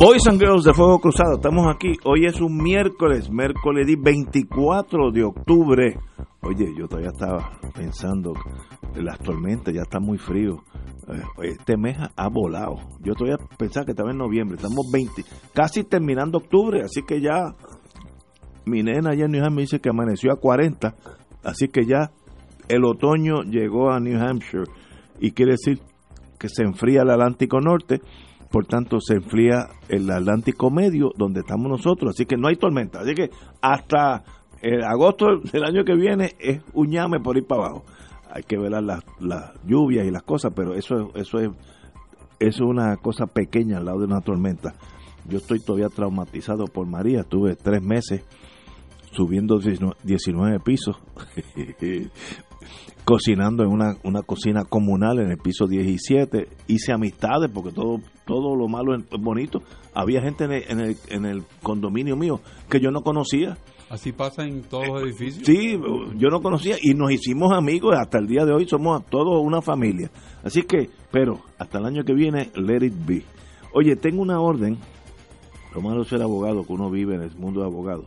Boys and Girls de Fuego Cruzado, estamos aquí. Hoy es un miércoles 24 de octubre. Oye, yo todavía estaba pensando en las tormentas, ya está muy frío. Este mes ha volado. Yo todavía pensaba que estaba en noviembre, estamos casi terminando octubre, así que ya mi nena allá en New Hampshire me dice que amaneció a 40, así que ya el otoño llegó a New Hampshire y quiere decir que se enfría el Atlántico Norte. Por tanto, se enfría el Atlántico Medio, donde estamos nosotros, así que no hay tormenta. Así que hasta el agosto del año que viene es un ñame por ir para abajo. Hay que velar las lluvias y las cosas, pero eso es una cosa pequeña al lado de una tormenta. Yo estoy todavía traumatizado por María. Estuve 3 meses subiendo 19 pisos, cocinando en una cocina comunal en el piso 17, hice amistades porque todo lo malo es bonito. Había gente en el condominio mío que yo no conocía. Así pasa en todos los edificios. Sí, yo no conocía y nos hicimos amigos. Hasta el día de hoy somos todos una familia. Así que, pero hasta el año que viene, let it be. Oye, tengo una orden. Lo malo es ser abogado, que uno vive en el mundo de abogados.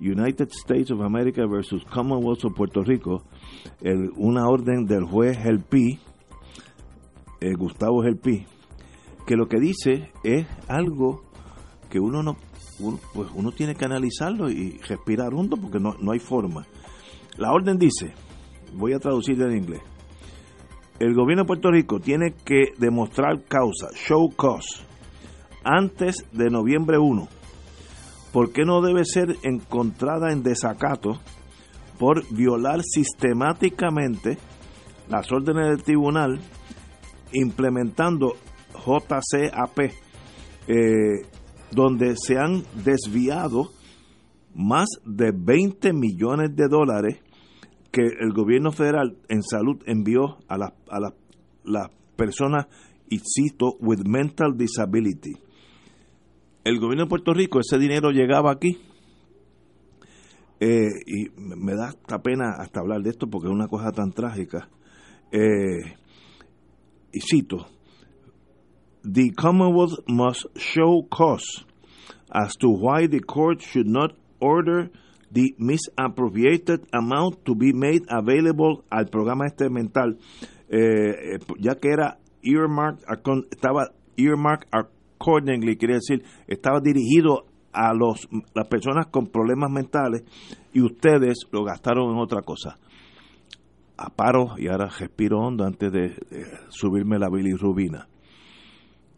United States of America versus Commonwealth of Puerto Rico, una orden del juez Gelpi, Gustavo Gelpi, que lo que dice es algo que uno tiene que analizarlo y respirar hondo porque no hay forma. La orden dice, voy a traducirla en inglés: el gobierno de Puerto Rico tiene que demostrar causa, show cause, antes de noviembre 1. Porque no debe ser encontrada en desacato por violar sistemáticamente las órdenes del tribunal implementando JCAP, donde se han desviado más de $20 millones que el gobierno federal en salud envió a las personas, y cito, with mental disability. El gobierno de Puerto Rico, ese dinero llegaba aquí, y me da hasta pena hasta hablar de esto porque es una cosa tan trágica, y cito, the Commonwealth must show cause as to why the court should not order the misappropriated amount to be made available al programa este mental, ya que era earmarked, estaba earmarked accordingly, quiere decir, estaba dirigido a las personas con problemas mentales y ustedes lo gastaron en otra cosa. Aparo y ahora respiro hondo antes de subirme la bilirrubina.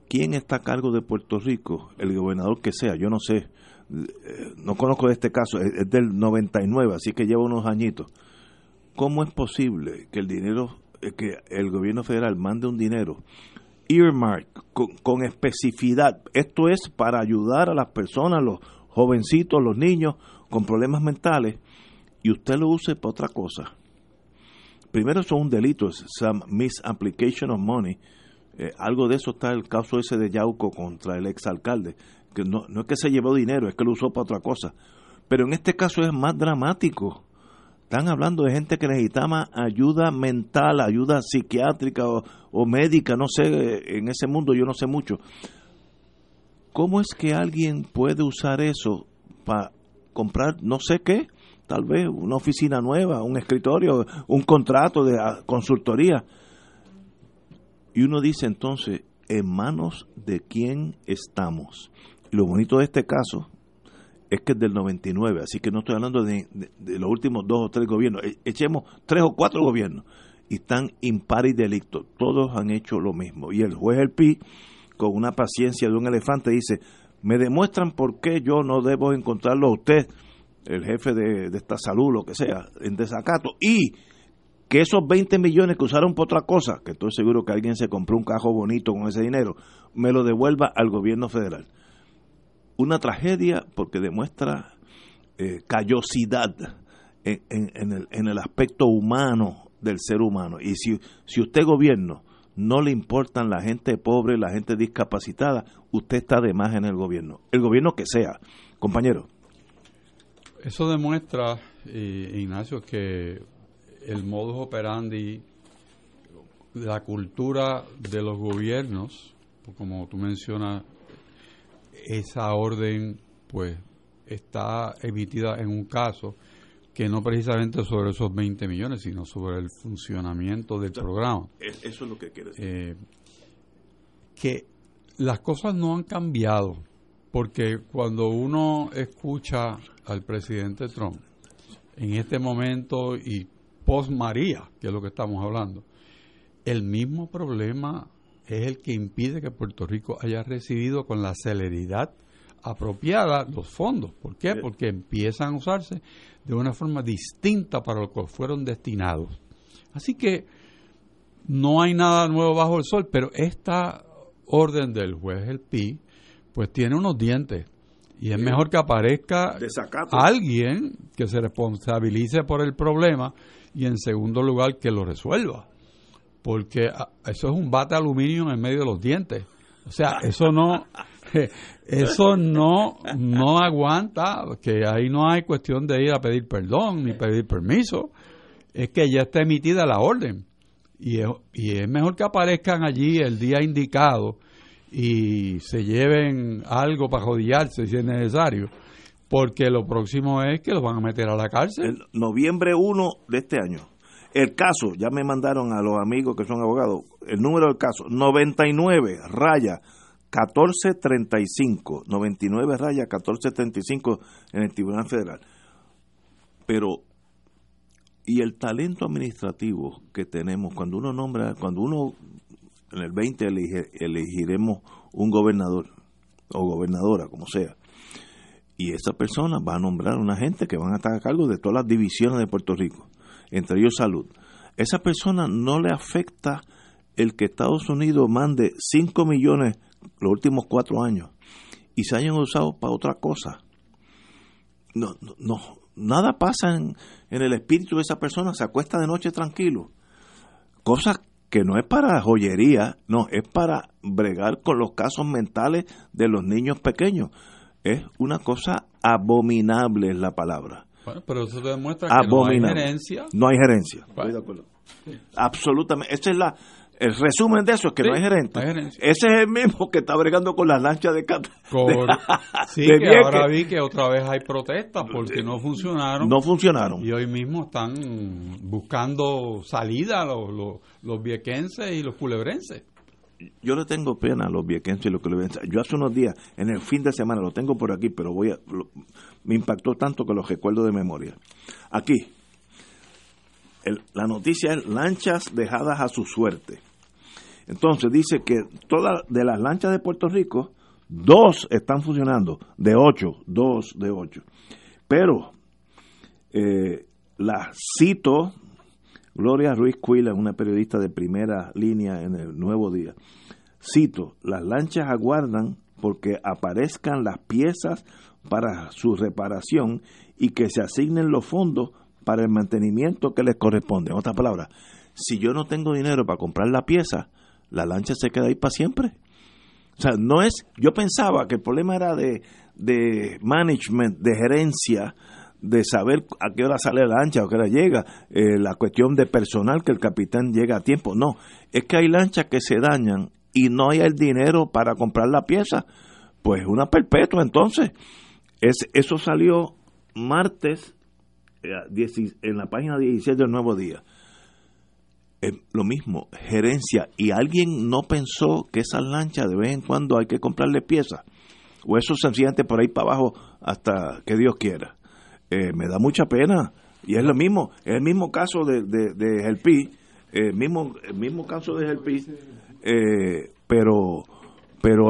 ¿Quién está a cargo de Puerto Rico? El gobernador que sea, yo no sé, no conozco este caso, es del 99, así que lleva unos añitos. ¿Cómo es posible que que el gobierno federal mande un dinero earmark, con especificidad? Esto es para ayudar a las personas, los jovencitos, los niños con problemas mentales, y usted lo use para otra cosa. Primero, eso es un delito, es some misapplication of money. Algo de eso está el caso ese de Yauco contra el exalcalde, que no es que se llevó dinero, es que lo usó para otra cosa. Pero en este caso es más dramático. Están hablando de gente que necesitaba ayuda mental, ayuda psiquiátrica o médica, no sé, en ese mundo yo no sé mucho. ¿Cómo es que alguien puede usar eso para comprar no sé qué? Tal vez una oficina nueva, un escritorio, un contrato de consultoría. Y uno dice entonces, ¿en manos de quién estamos? Y lo bonito de este caso es que es del 99, así que no estoy hablando de los últimos 2 o 3 gobiernos. Echemos 3 o 4 gobiernos y están impari delictos. Todos han hecho lo mismo. Y el juez Gelpi, con una paciencia de un elefante, dice, me demuestran por qué yo no debo encontrarlo a usted, el jefe de esta salud, lo que sea, en desacato. Y que esos 20 millones que usaron para otra cosa, que estoy seguro que alguien se compró un cajo bonito con ese dinero, me lo devuelva al gobierno federal. Una tragedia porque demuestra callosidad en el aspecto humano del ser humano. Y si usted, gobierno, no le importan la gente pobre, la gente discapacitada, usted está de más en el gobierno que sea. Compañero. Eso demuestra, Ignacio, que el modus operandi, la cultura de los gobiernos, como tú mencionas, esa orden pues está emitida en un caso que no precisamente sobre esos 20 millones, sino sobre el funcionamiento del programa. Eso es lo que quiere decir. Que las cosas no han cambiado, porque cuando uno escucha al presidente Trump, en este momento y post María, que es lo que estamos hablando, el mismo problema es el que impide que Puerto Rico haya recibido con la celeridad apropiada los fondos. ¿Por qué? Porque empiezan a usarse de una forma distinta para lo que fueron destinados. Así que no hay nada nuevo bajo el sol, pero esta orden del juez Gelpi pues tiene unos dientes y es mejor que aparezca alguien que se responsabilice por el problema y en segundo lugar que lo resuelva, porque eso es un bate de aluminio en el medio de los dientes. O sea, eso no aguanta, que ahí no hay cuestión de ir a pedir perdón ni pedir permiso, es que ya está emitida la orden y es mejor que aparezcan allí el día indicado y se lleven algo para jodillarse si es necesario, porque lo próximo es que los van a meter a la cárcel. El noviembre 1 de este año. El caso, ya me mandaron a los amigos que son abogados, el número del caso, 99-1435, 99-1435 en el Tribunal Federal. Pero, y el talento administrativo que tenemos, cuando uno en el 20 elegiremos un gobernador o gobernadora, como sea, y esa persona va a nombrar una gente que van a estar a cargo de todas las divisiones de Puerto Rico, entre ellos salud. Esa persona no le afecta el que Estados Unidos mande 5 millones los últimos 4 años y se hayan usado para otra cosa. No, nada pasa en el espíritu de esa persona, se acuesta de noche tranquilo. Cosas que no es para joyería, no, es para bregar con los casos mentales de los niños pequeños. Es una cosa abominable, es la palabra. Bueno, pero eso demuestra que no hay gerencia. No hay gerencia. Estoy de acuerdo. Sí. Absolutamente. Ese es el resumen de eso, es que sí, no hay gerente. Ese es el mismo que está bregando con las lanchas de Cata. Sí, de que ahora vi que otra vez hay protestas porque no funcionaron. No funcionaron. Y hoy mismo están buscando salida los viequenses y los culebrenses. Yo le tengo pena a los viequenses y los culebrenses. Yo hace unos días, en el fin de semana, lo tengo por aquí, pero me impactó tanto que lo recuerdo de memoria. Aquí, la noticia es lanchas dejadas a su suerte. Entonces dice que todas de las lanchas de Puerto Rico, 2 están funcionando, de 8, 2 de 8. Pero la cito, Gloria Ruiz Cuila, una periodista de primera línea en el Nuevo Día, cito, las lanchas aguardan porque aparezcan las piezas para su reparación y que se asignen los fondos para el mantenimiento que les corresponde. En otras palabras, si yo no tengo dinero para comprar la pieza, la lancha se queda ahí para siempre. O sea, no es. Yo pensaba que el problema era de management, de gerencia, de saber a qué hora sale la lancha, a qué hora llega, la cuestión de personal, que el capitán llega a tiempo. No, es que hay lanchas que se dañan y no hay el dinero para comprar la pieza. Pues una perpetua, entonces. Eso salió martes, en la página 16 del Nuevo Día. Lo mismo, gerencia, y alguien no pensó que esas lanchas de vez en cuando hay que comprarle piezas, o eso sencillamente por ahí para abajo hasta que Dios quiera. Me da mucha pena, y es lo mismo, es el mismo caso de Gelpi, el mismo caso de Gelpi, pero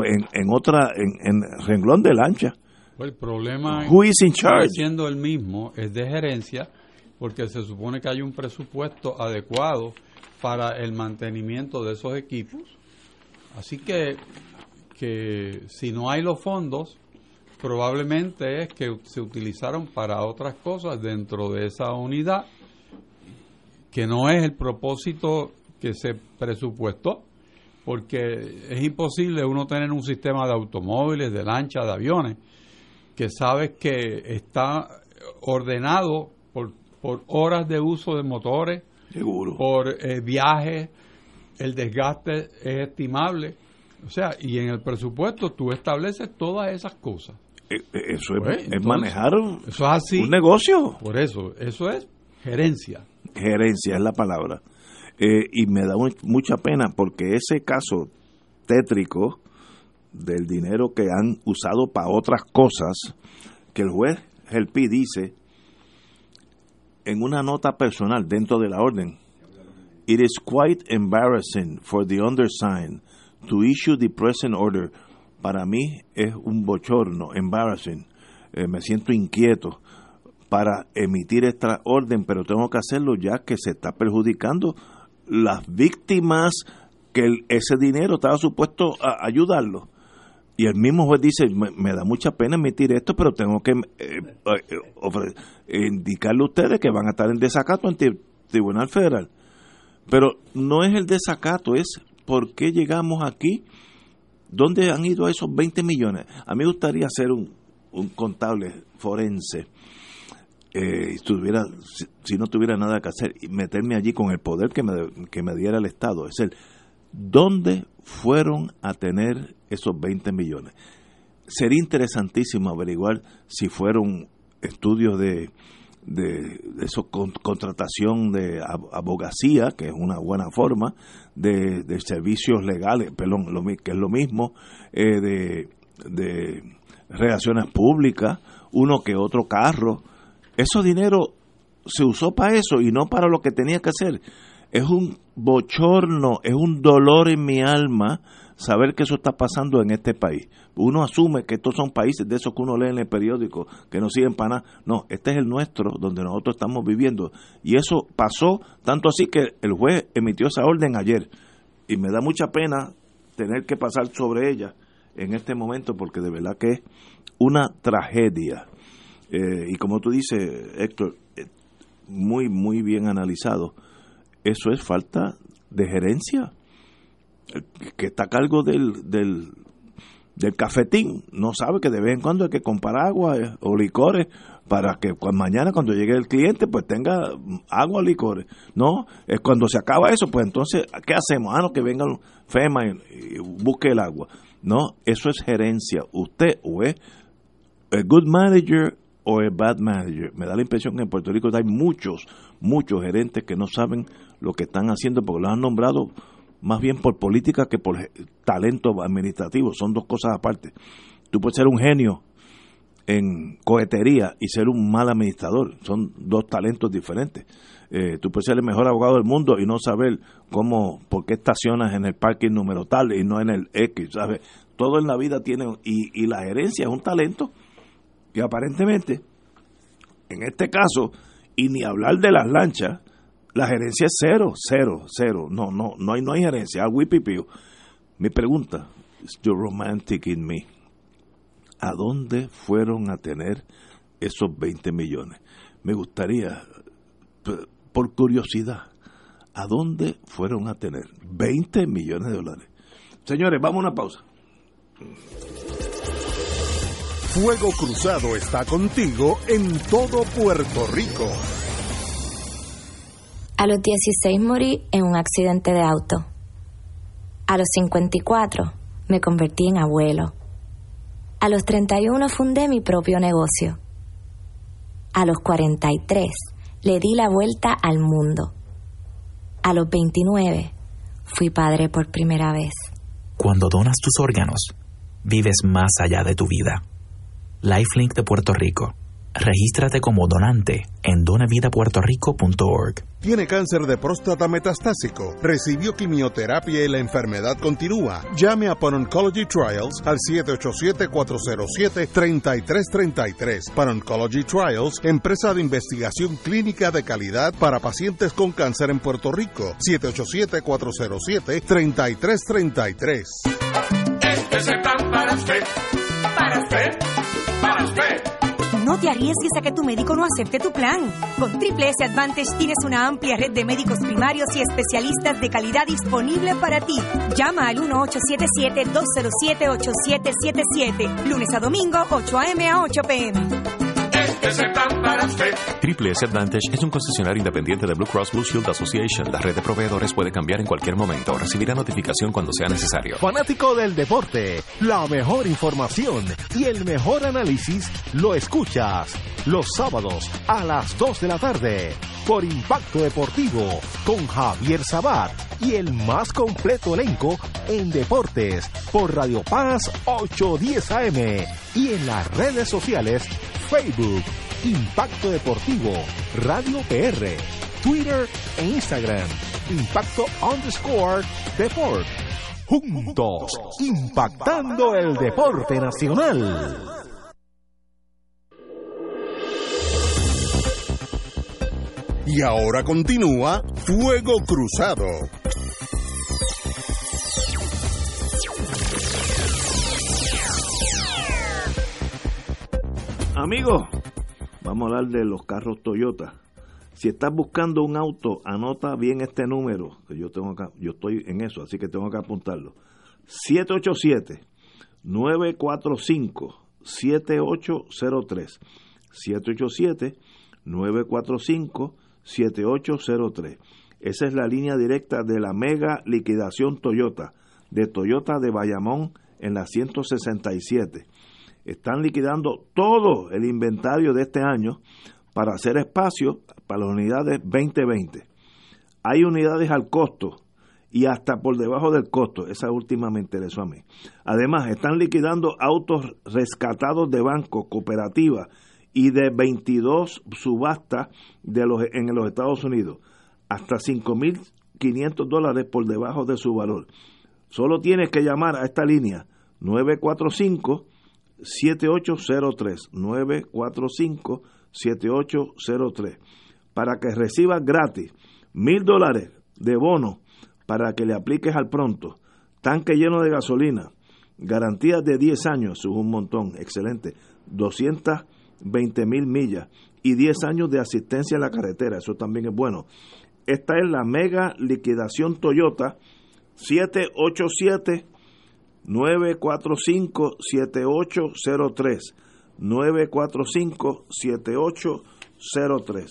en otra, en renglón de lancha. El problema es siendo el mismo, es de gerencia, porque se supone que hay un presupuesto adecuado para el mantenimiento de esos equipos. Así que si no hay los fondos, probablemente es que se utilizaron para otras cosas dentro de esa unidad, que no es el propósito que se presupuestó, porque es imposible uno tener un sistema de automóviles, de lanchas, de aviones, que sabes que está ordenado por horas de uso de motores, seguro, por viajes, el desgaste es estimable. O sea, y en el presupuesto tú estableces todas esas cosas. Eso es, pues, entonces, es manejar eso es así, un negocio. Por eso, eso es gerencia. Gerencia es la palabra. Y me da mucha pena porque ese caso tétrico del dinero que han usado para otras cosas, que el juez Gelpi dice en una nota personal dentro de la orden: "It is quite embarrassing for the undersigned to issue the present order." Para mí es un bochorno, embarrassing, me siento inquieto para emitir esta orden, pero tengo que hacerlo ya que se está perjudicando las víctimas que ese dinero estaba supuesto a ayudarlo. Y el mismo juez dice: me da mucha pena emitir esto, pero tengo que indicarle a ustedes que van a estar en desacato ante el Tribunal Federal. Pero no es el desacato, es por qué llegamos aquí, dónde han ido esos 20 millones. A mí me gustaría ser un contable forense. Si no tuviera nada que hacer y meterme allí con el poder que me diera el Estado, es el ¿dónde fueron a tener esos 20 millones? Sería interesantísimo averiguar si fueron estudios de eso, contratación de abogacía, que es una buena forma, de servicios legales, perdón, que es lo mismo, de relaciones públicas, uno que otro carro. Ese dinero se usó para eso y no para lo que tenía que hacer. Es un bochorno, es un dolor en mi alma saber que eso está pasando en este país. Uno asume que estos son países de esos que uno lee en el periódico, que no sirven para nada. No, este es el nuestro, donde nosotros estamos viviendo. Y eso pasó, tanto así que el juez emitió esa orden ayer. Y me da mucha pena tener que pasar sobre ella en este momento, porque de verdad que es una tragedia. Y como tú dices, Héctor, muy, muy bien analizado, eso es falta de gerencia. El que está a cargo del cafetín no sabe que de vez en cuando hay que comprar agua o licores para que mañana cuando llegue el cliente pues tenga agua o licores. No, es cuando se acaba eso, pues entonces, ¿qué hacemos? Ah, no, que venga FEMA y busque el agua. No, eso es gerencia. Usted o es el good manager o el bad manager. Me da la impresión que en Puerto Rico hay muchos gerentes que no saben lo que están haciendo porque los han nombrado más bien por política que por talento administrativo. Son dos cosas aparte. Tú puedes ser un genio en cohetería y ser un mal administrador. Son dos talentos diferentes. Tú puedes ser el mejor abogado del mundo y no saber por qué estacionas en el parking número tal y no en el X, ¿sabes? Todo en la vida tiene... Y la gerencia es un talento que aparentemente, en este caso, y ni hablar de las lanchas, la gerencia es cero. No hay gerencia. Mi pregunta, it's the romantic in me. ¿A dónde fueron a tener esos 20 millones? Me gustaría, por curiosidad, ¿a dónde fueron a tener 20 millones de dólares? Señores, vamos a una pausa. Fuego Cruzado está contigo en todo Puerto Rico. A los 16 morí en un accidente de auto. A los 54 me convertí en abuelo. A los 31 fundé mi propio negocio. A los 43 le di la vuelta al mundo. A los 29 fui padre por primera vez. Cuando donas tus órganos, vives más allá de tu vida. Lifelink de Puerto Rico, regístrate como donante en donavidapuertorico.org. Tiene cáncer de próstata metastásico, recibió quimioterapia y la enfermedad continúa. Llame a Pan-Oncology Trials al 787-407-3333. Pan-Oncology Trials, empresa de investigación clínica de calidad para pacientes con cáncer en Puerto Rico. 787-407-3333. Este es el plan para usted, para usted, para usted. No te arriesgues a que tu médico no acepte tu plan. Con Triple S Advantage tienes una amplia red de médicos primarios y especialistas de calidad disponible para ti. Llama al 1-877-207-8777. Lunes a domingo, 8 a.m. a 8 p.m. Este es el plan para usted. Triple S Advantage es un concesionario independiente de Blue Cross Blue Shield Association. La red de proveedores puede cambiar en cualquier momento. Recibirá notificación cuando sea necesario. Fanático del deporte, la mejor información y el mejor análisis lo escuchas los sábados a las 2 de la tarde por Impacto Deportivo con Javier Sabat y el más completo elenco en deportes por Radio Paz 810 AM y en las redes sociales Facebook, Impacto Deportivo, Radio PR, Twitter e Instagram, Impacto_Deport. Juntos, impactando el deporte nacional. Y ahora continúa Fuego Cruzado. Amigos, vamos a hablar de los carros Toyota. Si estás buscando un auto, anota bien este número, que yo tengo acá, yo estoy en eso, así que tengo que apuntarlo. 787-945-7803. 787-945-7803. Esa es la línea directa de la mega liquidación Toyota, de Toyota de Bayamón en la 167. Están liquidando todo el inventario de este año para hacer espacio para las unidades 2020. Hay unidades al costo y hasta por debajo del costo. Esa última me interesó a mí. Además, están liquidando autos rescatados de bancos, cooperativas y de 22 subastas en los Estados Unidos. Hasta $5,500 por debajo de su valor. Solo tienes que llamar a esta línea 945-7803 para que recibas gratis $1,000 de bono para que le apliques al pronto, tanque lleno de gasolina, garantías de 10 años, eso es un montón, excelente, 220,000 millas y 10 años de asistencia en la carretera, eso también es bueno. Esta es la mega liquidación Toyota. 787-945-7803. 945-7803.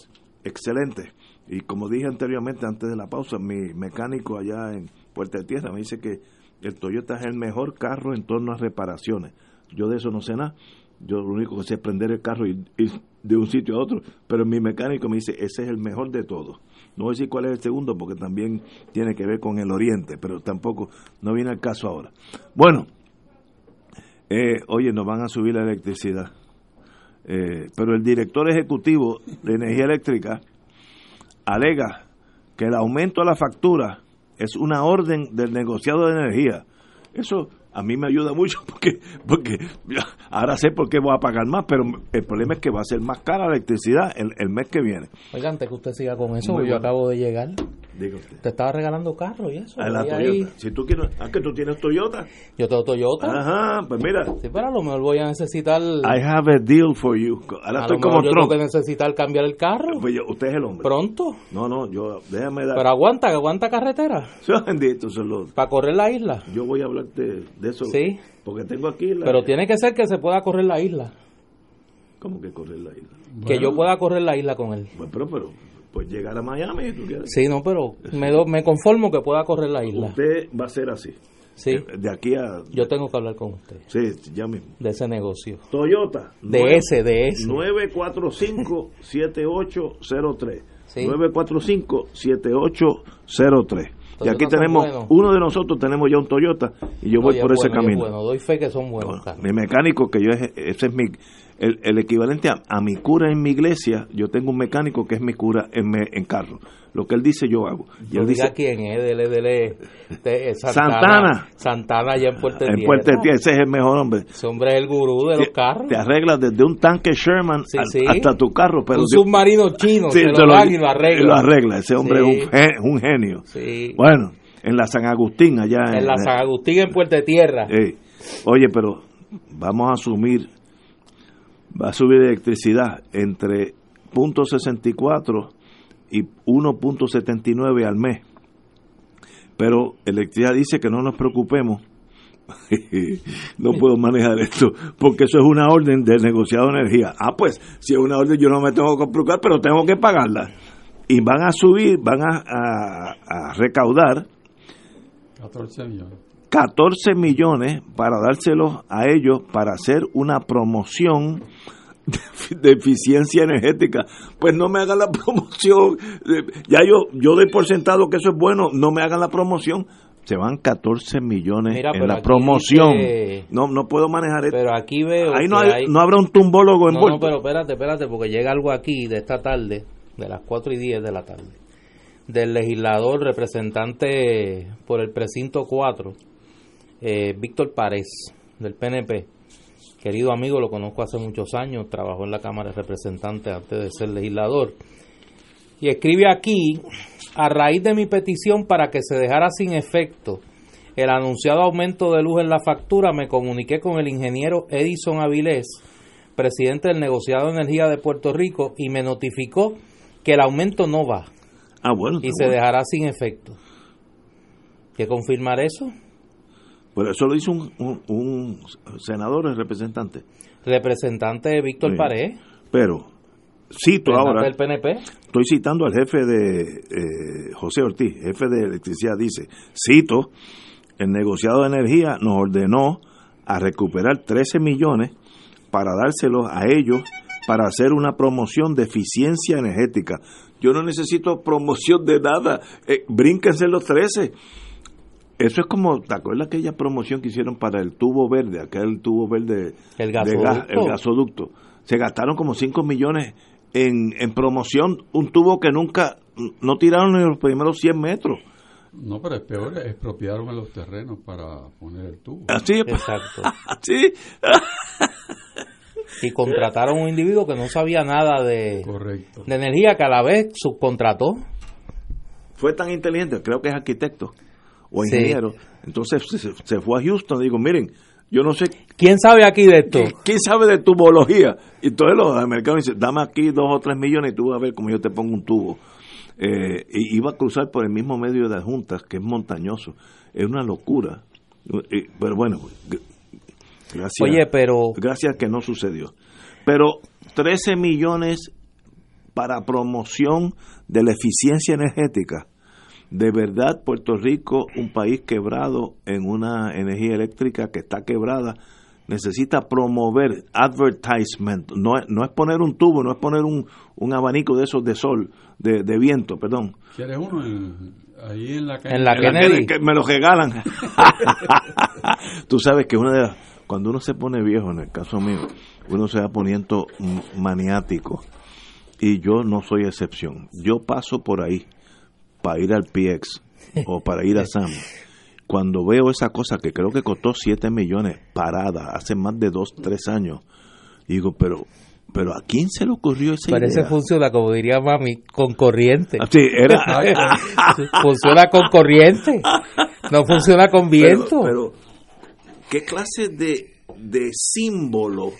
Excelente. Y como dije anteriormente, antes de la pausa, mi mecánico allá en Puerta de Tierra me dice que el Toyota es el mejor carro en torno a reparaciones. Yo de eso no sé nada. Yo lo único que sé es prender el carro y ir de un sitio a otro. Pero mi mecánico me dice, ese es el mejor de todos. No voy a decir cuál es el segundo porque también tiene que ver con el Oriente, pero tampoco, no viene al caso ahora. Bueno, oye, nos van a subir la electricidad. Pero el director ejecutivo de Energía Eléctrica alega que el aumento a la factura es una orden del negociado de energía. Eso a mí me ayuda mucho porque ahora sé por qué voy a pagar más, pero el problema es que va a ser más cara la electricidad el mes que viene. Oiga, antes que usted siga con eso, yo acabo de llegar. Diga usted. Te estaba regalando carro y eso. La Toyota. Ahí. Si tú quieres, que tú tienes Toyota. Yo tengo Toyota. Ajá, pues mira. Sí, pero a lo mejor voy a necesitar. I have a deal for you. Ahora estoy como Trump. Yo tengo que necesitar cambiar el carro. Pues usted es el hombre. Pronto. No, yo déjame dar. Pero aguanta carretera. Para correr la isla. Yo voy a hablarte de eso. Sí. Porque tengo aquí la. Pero tiene que ser que se pueda correr la isla. ¿Cómo que correr la isla? Bueno. Que yo pueda correr la isla con él. Bueno, pero. Pues llegar a Miami, ¿tú quieres? Sí, no, pero me conformo que pueda correr la isla. Usted va a ser así. Sí. De aquí a. Yo tengo que hablar con usted. Sí, ya mismo. De ese negocio. Toyota. De ese. 945-7803. Sí. 945-7803. Y aquí tenemos, uno de nosotros tenemos ya un Toyota y yo voy por ese camino. Bueno, doy fe que son buenos. Mi mecánico, que yo ese es mi el equivalente a mi cura en mi iglesia. Yo tengo un mecánico que es mi cura en carro. Lo que él dice, yo hago. Y él dice, ¿quién es? De Santana. Santana allá en Puerto Rico. En Puerto Rico, ese es el mejor hombre. Ese hombre es el gurú de los carros. Te arreglas desde un tanque Sherman hasta tu carro. Pero un submarino chino, sí, te lo dan y lo arregla. Ese hombre es un genio. Sí. Bueno, en la San Agustín allá. En la San Agustín en Puerto Tierra. Oye, pero vamos a asumir, va a subir electricidad entre .64 y 1.79 al mes, pero electricidad dice que no nos preocupemos. No puedo manejar esto porque eso es una orden del negociado de energía. Ah, pues si es una orden yo no me tengo que preocupar, pero tengo que pagarla. Y van a subir, van a recaudar 14 millones para dárselos a ellos para hacer una promoción de eficiencia energética. Pues no me hagan la promoción, ya yo doy por sentado que eso es bueno, no me hagan la promoción. Se van 14 millones. Mira, en la promoción. No puedo manejar esto. Pero aquí veo ahí no habrá un tumbólogo envuelto. No, pero espérate, porque llega algo aquí de esta tarde, de las 4 y 10 de la tarde, del legislador representante por el precinto 4, Víctor Párez, del PNP. Querido amigo, lo conozco hace muchos años, trabajó en la Cámara de Representantes antes de ser legislador. Y escribe aquí: a raíz de mi petición para que se dejara sin efecto el anunciado aumento de luz en la factura, me comuniqué con el ingeniero Edison Avilés, presidente del negociado de energía de Puerto Rico, y me notificó que el aumento no va. Ah, bueno. Y se dejará sin efecto. ¿Qué confirmar eso? Pero eso lo hizo un senador, el representante. Representante Víctor Pared. Pero cito ahora. ¿Del PNP? Estoy citando al jefe de José Ortiz, jefe de electricidad, dice, cito, el negociado de energía nos ordenó a recuperar 13 millones para dárselos a ellos para hacer una promoción de eficiencia energética. Yo no necesito promoción de nada. Brínquense los 13. Eso es como, ¿te acuerdas aquella promoción que hicieron para el tubo verde? Aquel tubo verde, el gasoducto. El gasoducto. Se gastaron como 5 millones en promoción, un tubo que nunca, no tiraron en los primeros 100 metros. No, pero es peor, expropiaron los terrenos para poner el tubo. Así es. Exacto. Así. Y contrataron a un individuo que no sabía nada de energía, que a la vez subcontrató. Fue tan inteligente, creo que es arquitecto o ingeniero. Sí. Entonces se fue a Houston y digo, miren, yo no sé. ¿Quién sabe aquí de esto? ¿Quién sabe de tubología? Y todos los americanos dicen, dame aquí 2 o 3 millones y tú vas a ver cómo yo te pongo un tubo. Y iba a cruzar por el mismo medio de las juntas, que es montañoso. Es una locura. Pero bueno, gracias. Oye, pero gracias que no sucedió. Pero 13 millones para promoción de la eficiencia energética. De verdad, Puerto Rico, un país quebrado en una energía eléctrica que está quebrada, necesita promover advertisement. No es poner un tubo, no es poner un abanico de esos de sol, de viento, perdón. ¿Quieres uno? Ahí en la calle. En la Kennedy. Que me lo regalan. Tú sabes que cuando uno se pone viejo, en el caso mío, uno se va poniendo maniático. Y yo no soy excepción. Yo paso por ahí para ir al PX o para ir a Sam. Cuando veo esa cosa que creo que costó 7 millones parada hace más de 2-3 años, digo, pero ¿a quién se le ocurrió esa idea? Parece funciona, como diría mami, con corriente. Sí, era. Funciona con corriente, no funciona con viento. Pero ¿qué clase de símbolo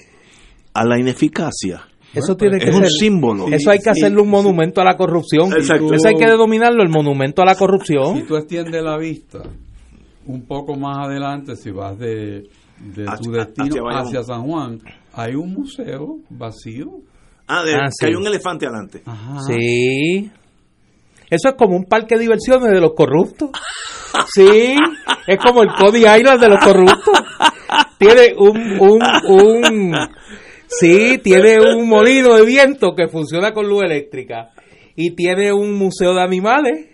a la ineficacia? Eso tiene que ser un símbolo. Eso hay que hacerle un monumento a la corrupción. Exacto. Eso hay que denominarlo el monumento a la corrupción. Si tú extiendes la vista un poco más adelante, si vas de tu destino hacia San Juan, hay un museo vacío. Que hay un elefante adelante. Ajá. Sí. Eso es como un parque de diversiones de los corruptos. Sí, es como el Coney Island de los corruptos. Tiene tiene un molino de viento que funciona con luz eléctrica y tiene un museo de animales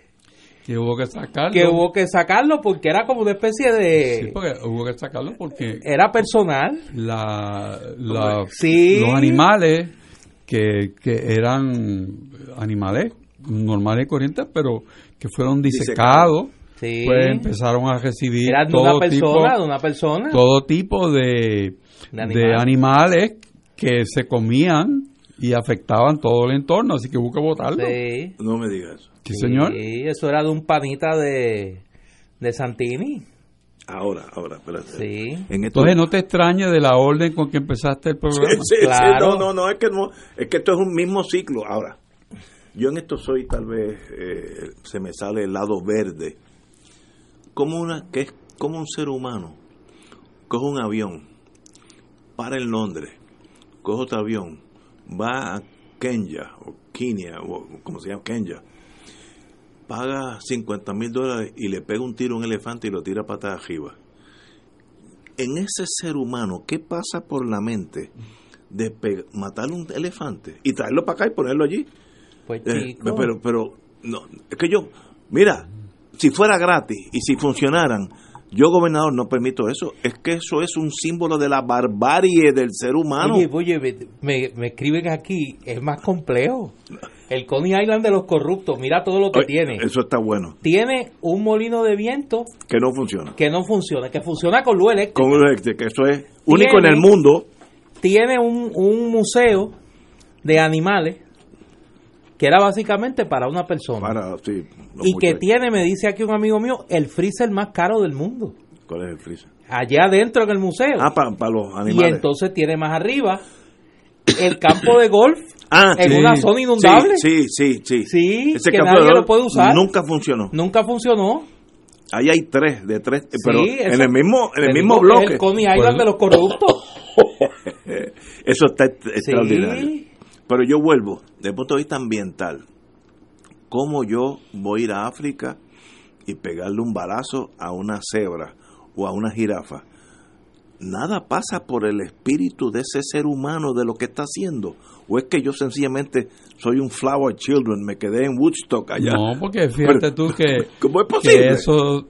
Que hubo que sacarlo. Que hubo que sacarlo porque era como una especie de... Sí, porque hubo que sacarlo porque... Era personal. Sí. Los animales que eran animales normales y corrientes, pero que fueron disecados, sí, pues empezaron a recibir todo tipo de animales que se comían y afectaban todo el entorno, así que hubo que botarlo. Sí. No me digas eso. Sí, señor. Sí, eso era de un panita de Santini. Ahora, espérate. Sí. Entonces no te extrañes de la orden con que empezaste el programa. Sí, claro. Sí, no, es que esto es un mismo ciclo. Ahora, yo en esto soy tal vez, se me sale el lado verde. Como un ser humano coge un avión, para en Londres, coge otro avión, va a Kenia, paga $50,000 y le pega un tiro a un elefante y lo tira patas arriba. En ese ser humano, ¿qué pasa por la mente de matar un elefante y traerlo para acá y ponerlo allí? Pues chico. Pero no, es que yo, mira, si fuera gratis y si funcionaran, yo, gobernador, no permito eso. Es que eso es un símbolo de la barbarie del ser humano. Oye, me escriben aquí, es más complejo. El Coney Island de los corruptos, mira todo lo que tiene. Eso está bueno. Tiene un molino de viento... Que no funciona, que funciona con luz eléctrica. Con luz eléctrica, eso es único en el mundo. Tiene un museo de animales que era básicamente para una persona. Y que tiene, me dice aquí un amigo mío, el freezer más caro del mundo. ¿Cuál es el freezer? Allá adentro en el museo. Ah, para los animales. Y entonces tiene más arriba el campo de golf una zona inundable. Sí. Ese que campo nadie lo puede usar. Nunca funcionó. Ahí hay tres, sí, pero en el mismo bloque. El Coney Island de los corruptos. Eso está extraordinario. Pero yo vuelvo, desde el punto de vista ambiental, ¿cómo yo voy a ir a África y pegarle un balazo a una cebra o a una jirafa? Nada pasa por el espíritu de ese ser humano, de lo que está haciendo. ¿O es que yo sencillamente soy un flower children, me quedé en Woodstock allá? No, porque fíjate tú que, ¿cómo es posible? Que eso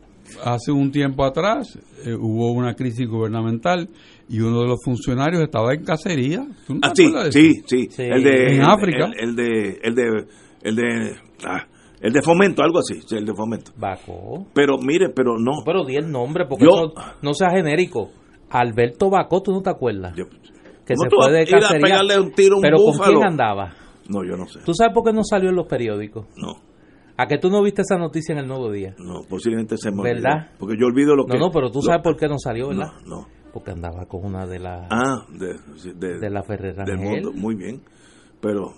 hace un tiempo atrás hubo una crisis gubernamental y uno de los funcionarios estaba en cacería. ¿Tú no te acuerdas de eso? Sí. En África. El de fomento, algo así. Sí, el de fomento. Bacó. Pero mire, pero no. Pero di el nombre, porque no sea genérico. Alberto Bacó, ¿tú no te acuerdas? Yo, que se fue de cacería. A pegarle un tiro a un búfalo. ¿Con quién andaba? No, yo no sé. ¿Tú sabes por qué no salió en los periódicos? No. ¿A que tú no viste esa noticia en el Nuevo Día? No, posiblemente se me olvidó. ¿Verdad? Porque yo olvido lo que... No, pero tú sabes por qué no salió, ¿verdad? No. Porque andaba con una de las... de la Ferrer del mundo. Muy bien. Pero,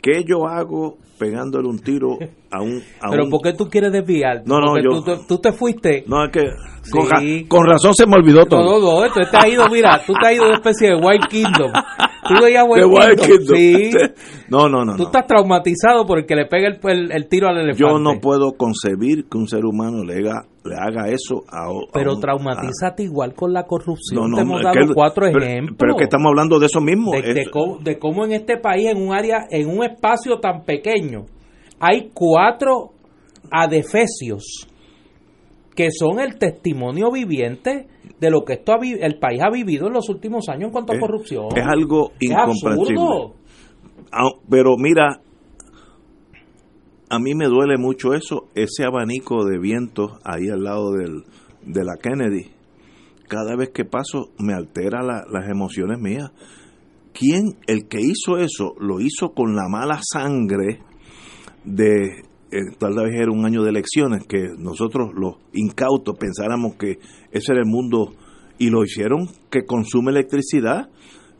¿qué yo hago pegándole un tiro a un... Pero ¿por qué tú quieres desviarte? No, yo... Tú te fuiste... No, es que... Sí. Con razón se me olvidó todo. No, tú te has ido, mira, tú te has ido de una especie de Wild Kingdom. Tú veías Wild Kingdom. Sí. No. Tú estás traumatizado por el que le pega el tiro al elefante. Yo no puedo concebir que un ser humano le haga eso a otro. Pero traumatízate igual con la corrupción. Te hemos dado cuatro ejemplos. Pero es que estamos hablando de eso mismo. De cómo en este país, en un área, en un espacio tan pequeño, hay 4 adefesios que son el testimonio viviente de lo que el país ha vivido en los últimos años en cuanto a corrupción. Es algo incomprensible. Absurdo. Pero mira, a mí me duele mucho eso, ese abanico de vientos ahí al lado de la Kennedy. Cada vez que paso me altera las emociones mías. El que hizo eso, lo hizo con la mala sangre de... tal vez era un año de elecciones, que nosotros los incautos pensáramos que ese era el mundo, y lo hicieron que consume electricidad.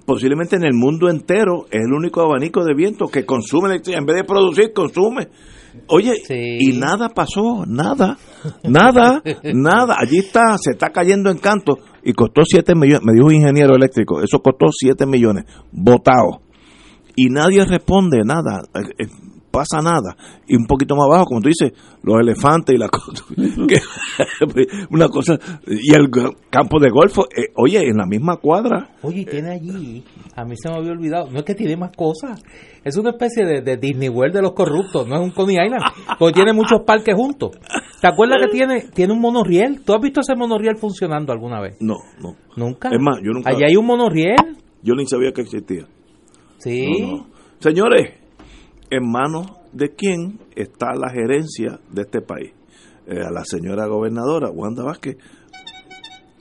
Posiblemente en el mundo entero es el único abanico de viento que consume electricidad, en vez de producir, consume. Oye, sí. Y nada pasó, nada. Allí está, se está cayendo en canto, y costó 7 millones, me dijo un ingeniero eléctrico, eso costó 7 millones, botado. Y nadie responde, nada. pasa nada. Y un poquito más abajo, como tú dices, los elefantes y la cosa. Una cosa. Y el campo de golf, oye, en la misma cuadra. Oye, tiene allí, a mí se me había olvidado, no es que tiene más cosas. Es una especie de Disney World de los corruptos, no es un Coney Island, porque tiene muchos parques juntos. ¿Te acuerdas que tiene un monorriel? ¿Tú has visto ese monorriel funcionando alguna vez? No, no. ¿Nunca? Es más, yo nunca. Allí hay un monorriel. Yo ni sabía que existía. Sí. No, no. Señores, en manos de quién está la gerencia de este país. A la señora gobernadora, Wanda Vázquez.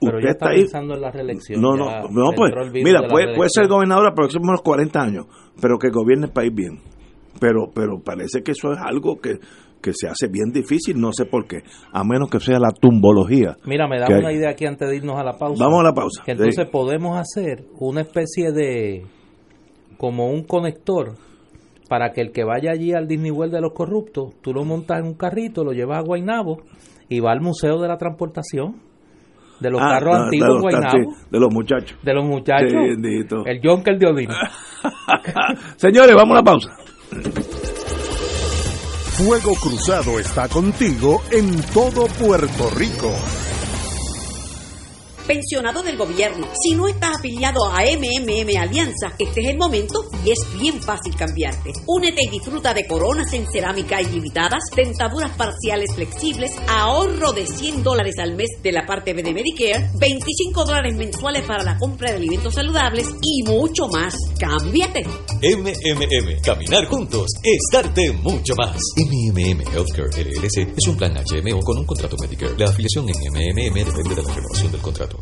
Pero usted ya está pensando en la reelección. No, no, no, pues, mira, puede ser gobernadora por los próximos 40 años, pero que gobierne el país bien. Pero parece que eso es algo que se hace bien difícil, no sé por qué, a menos que sea la tumbología. Mira, me da una idea aquí antes de irnos a la pausa. Vamos a la pausa. Que entonces podemos hacer una especie de, como un conector, para que el que vaya allí al Disney World de los corruptos, tú lo montas en un carrito, lo llevas a Guaynabo y va al Museo de la Transportación. De los carros antiguos de Guaynabo. Sí, de los muchachos. De los muchachos. Sí, el Jonker de Odín. Señores, vamos a la pausa. Fuego Cruzado está contigo en todo Puerto Rico. Pensionado del gobierno, si no estás afiliado a MMM Alianza, este es el momento y es bien fácil cambiarte. Únete y disfruta de coronas en cerámica ilimitadas, dentaduras parciales flexibles, ahorro de $100 al mes de la parte B de Medicare, $25 mensuales para la compra de alimentos saludables y mucho más. ¡Cámbiate! MMM, caminar juntos es darte mucho más. MMM Healthcare LLC es un plan HMO con un contrato Medicare. La afiliación en MMM depende de la renovación del contrato.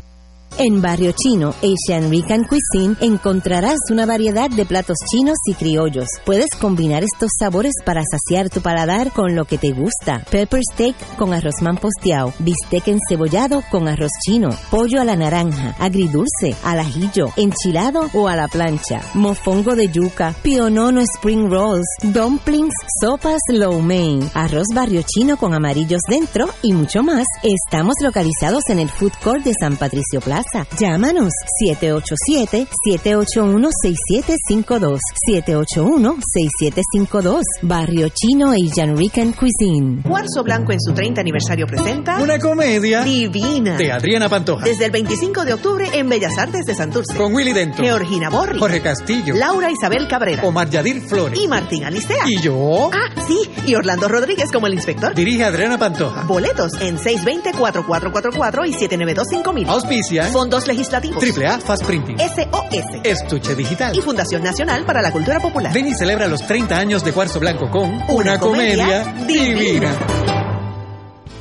En Barrio Chino, Asian Rican Cuisine, encontrarás una variedad de platos chinos y criollos. Puedes combinar estos sabores para saciar tu paladar con lo que te gusta. Pepper steak con arroz mamposteado, bistec encebollado con arroz chino, pollo a la naranja, agridulce, al ajillo, enchilado o a la plancha, mofongo de yuca, pionono spring rolls, dumplings, sopas lo mein, arroz Barrio Chino con amarillos dentro y mucho más. Estamos localizados en el Food Court de San Patricio Plaza. Llámanos 787-781-6752, 781-6752. Barrio Chino Asian Rican Cuisine. Cuarzo Blanco en su 30 aniversario presenta una comedia divina de Adriana Pantoja, desde el 25 de octubre en Bellas Artes de Santurce, con Willy Denton, Georgina Borri, Jorge Castillo, Laura Isabel Cabrera, Omar Yadir Flores y Martín Alicea. ¿Y yo? Ah, sí, y Orlando Rodríguez como el inspector. Dirige Adriana Pantoja. Boletos en 620-4444 y 792-5000. Auspicia Fondos Legislativos, AAA Fast Printing, SOS, Estuche Digital y Fundación Nacional para la Cultura Popular. Ven y celebra los 30 años de Cuarzo Blanco con una comedia divina.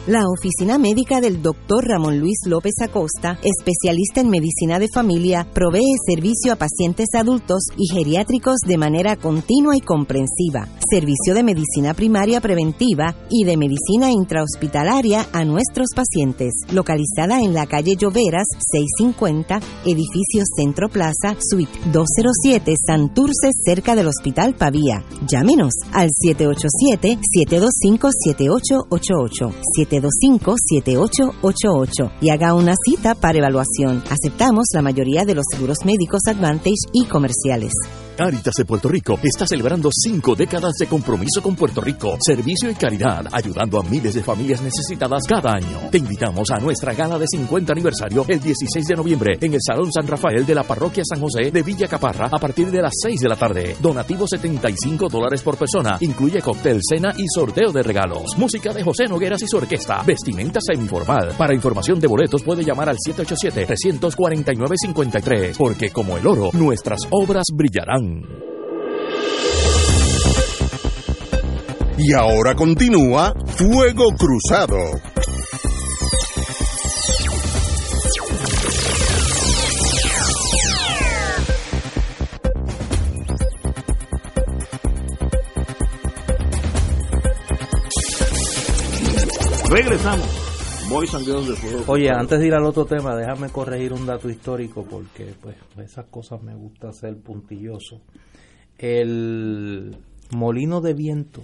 La Oficina Médica del Dr. Ramón Luis López Acosta, especialista en medicina de familia, provee servicio a pacientes adultos y geriátricos de manera continua y comprensiva, servicio de medicina primaria preventiva y de medicina intrahospitalaria a nuestros pacientes. Localizada en la calle Lloveras, 650, edificio Centro Plaza, suite 207, Santurce, cerca del Hospital Pavía. Llámenos al 787-725-7888, 725-7888 y haga una cita para evaluación. Aceptamos la mayoría de los seguros médicos Advantage y comerciales. Cáritas de Puerto Rico está celebrando 5 décadas de compromiso con Puerto Rico, servicio y caridad, ayudando a miles de familias necesitadas cada año. Te invitamos a nuestra gala de 50 aniversario el 16 de noviembre en el Salón San Rafael de la Parroquia San José de Villa Caparra a partir de las 6 de la tarde. Donativo $75 por persona. Incluye cóctel, cena y sorteo de regalos. Música de José Nogueras y su orquesta. Vestimenta semiformal. Para información de boletos puede llamar al 787-349-53, porque como el oro, nuestras obras brillarán. Y ahora continúa Fuego Cruzado. Regresamos. Voy sangueros de fuego. Oye, antes de ir al otro tema, déjame corregir un dato histórico porque pues esas cosas me gusta ser puntilloso. El molino de viento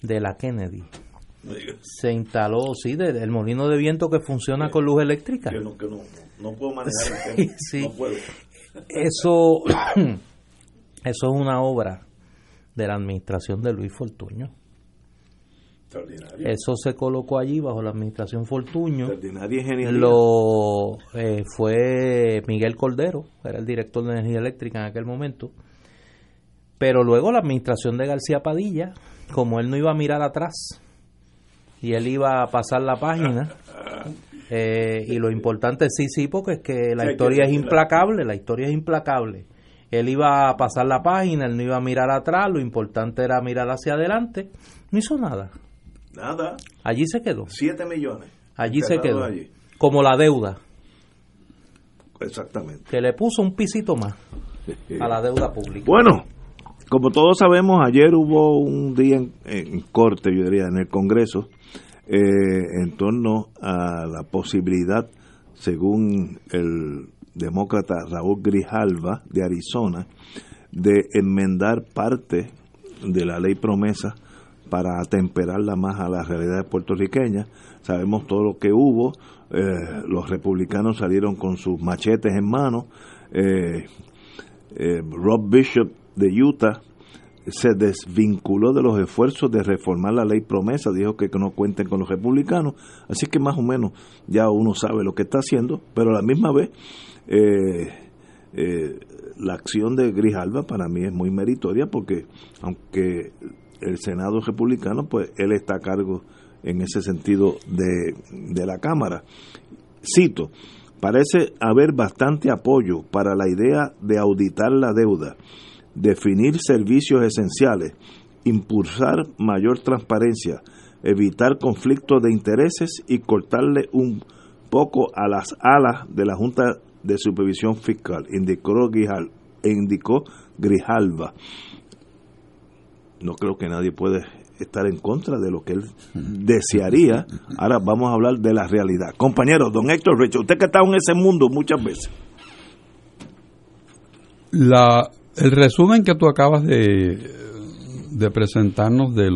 de la Kennedy se instaló, sí, el molino de viento que funciona con luz eléctrica. Yo no puedo manejar el tema. Sí. No puedo. Eso es una obra de la administración de Luis Fortuño. Extraordinario. Eso se colocó allí bajo la administración Fortuño. Extraordinaria ingeniería. Fue Miguel Cordero, era el director de Energía Eléctrica en aquel momento. Pero luego la administración de García Padilla, como él no iba a mirar atrás y él iba a pasar la página, y lo importante porque es que la historia es implacable, Él iba a pasar la página, él no iba a mirar atrás, lo importante era mirar hacia adelante. No hizo nada. Nada. Allí se quedó. 7 millones. Allí se quedó. Allí. Como la deuda. Exactamente. Que le puso un pisito más a la deuda pública. Bueno, como todos sabemos, ayer hubo un día en corte, yo diría, en el Congreso, en torno a la posibilidad, según el demócrata Raúl Grijalva de Arizona, de enmendar parte de la ley promesa para atemperarla más a las realidades puertorriqueñas. Sabemos todo lo que hubo, los republicanos salieron con sus machetes en mano, Rob Bishop de Utah se desvinculó de los esfuerzos de reformar la ley promesa, dijo que no cuenten con los republicanos, así que más o menos ya uno sabe lo que está haciendo, pero a la misma vez la acción de Grijalva para mí es muy meritoria, porque aunque el Senado republicano, pues él está a cargo en ese sentido de la Cámara. Cito: parece haber bastante apoyo para la idea de auditar la deuda, definir servicios esenciales, impulsar mayor transparencia, evitar conflictos de intereses y cortarle un poco a las alas de la Junta de Supervisión Fiscal, indicó Grijalva. No creo que nadie puede estar en contra de lo que él desearía. Ahora vamos a hablar de la realidad. Compañeros, don Héctor Richard, usted que está en ese mundo muchas veces. El resumen que tú acabas de presentarnos de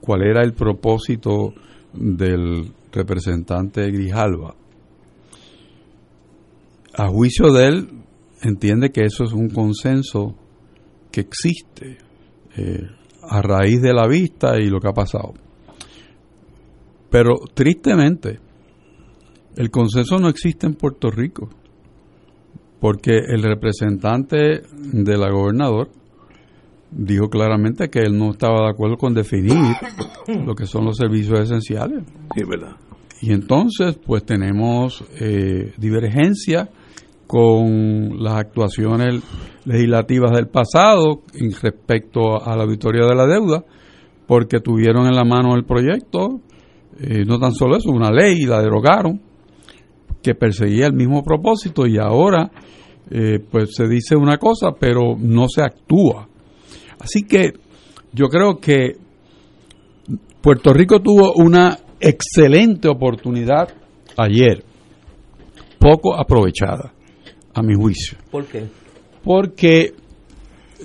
cuál era el propósito del representante Grijalva, a juicio de él, entiende que eso es un consenso que existe a raíz de la vista y lo que ha pasado. Pero tristemente, el consenso no existe en Puerto Rico, porque el representante de la gobernadora dijo claramente que él no estaba de acuerdo con definir lo que son los servicios esenciales. Sí, verdad. Y entonces, pues tenemos divergencia con las actuaciones legislativas del pasado respecto a la auditoría de la deuda, porque tuvieron en la mano el proyecto, no tan solo eso, una ley, la derogaron, que perseguía el mismo propósito, y ahora pues se dice una cosa, pero no se actúa. Así que yo creo que Puerto Rico tuvo una excelente oportunidad ayer, poco aprovechada, a mi juicio. ¿Por qué? Porque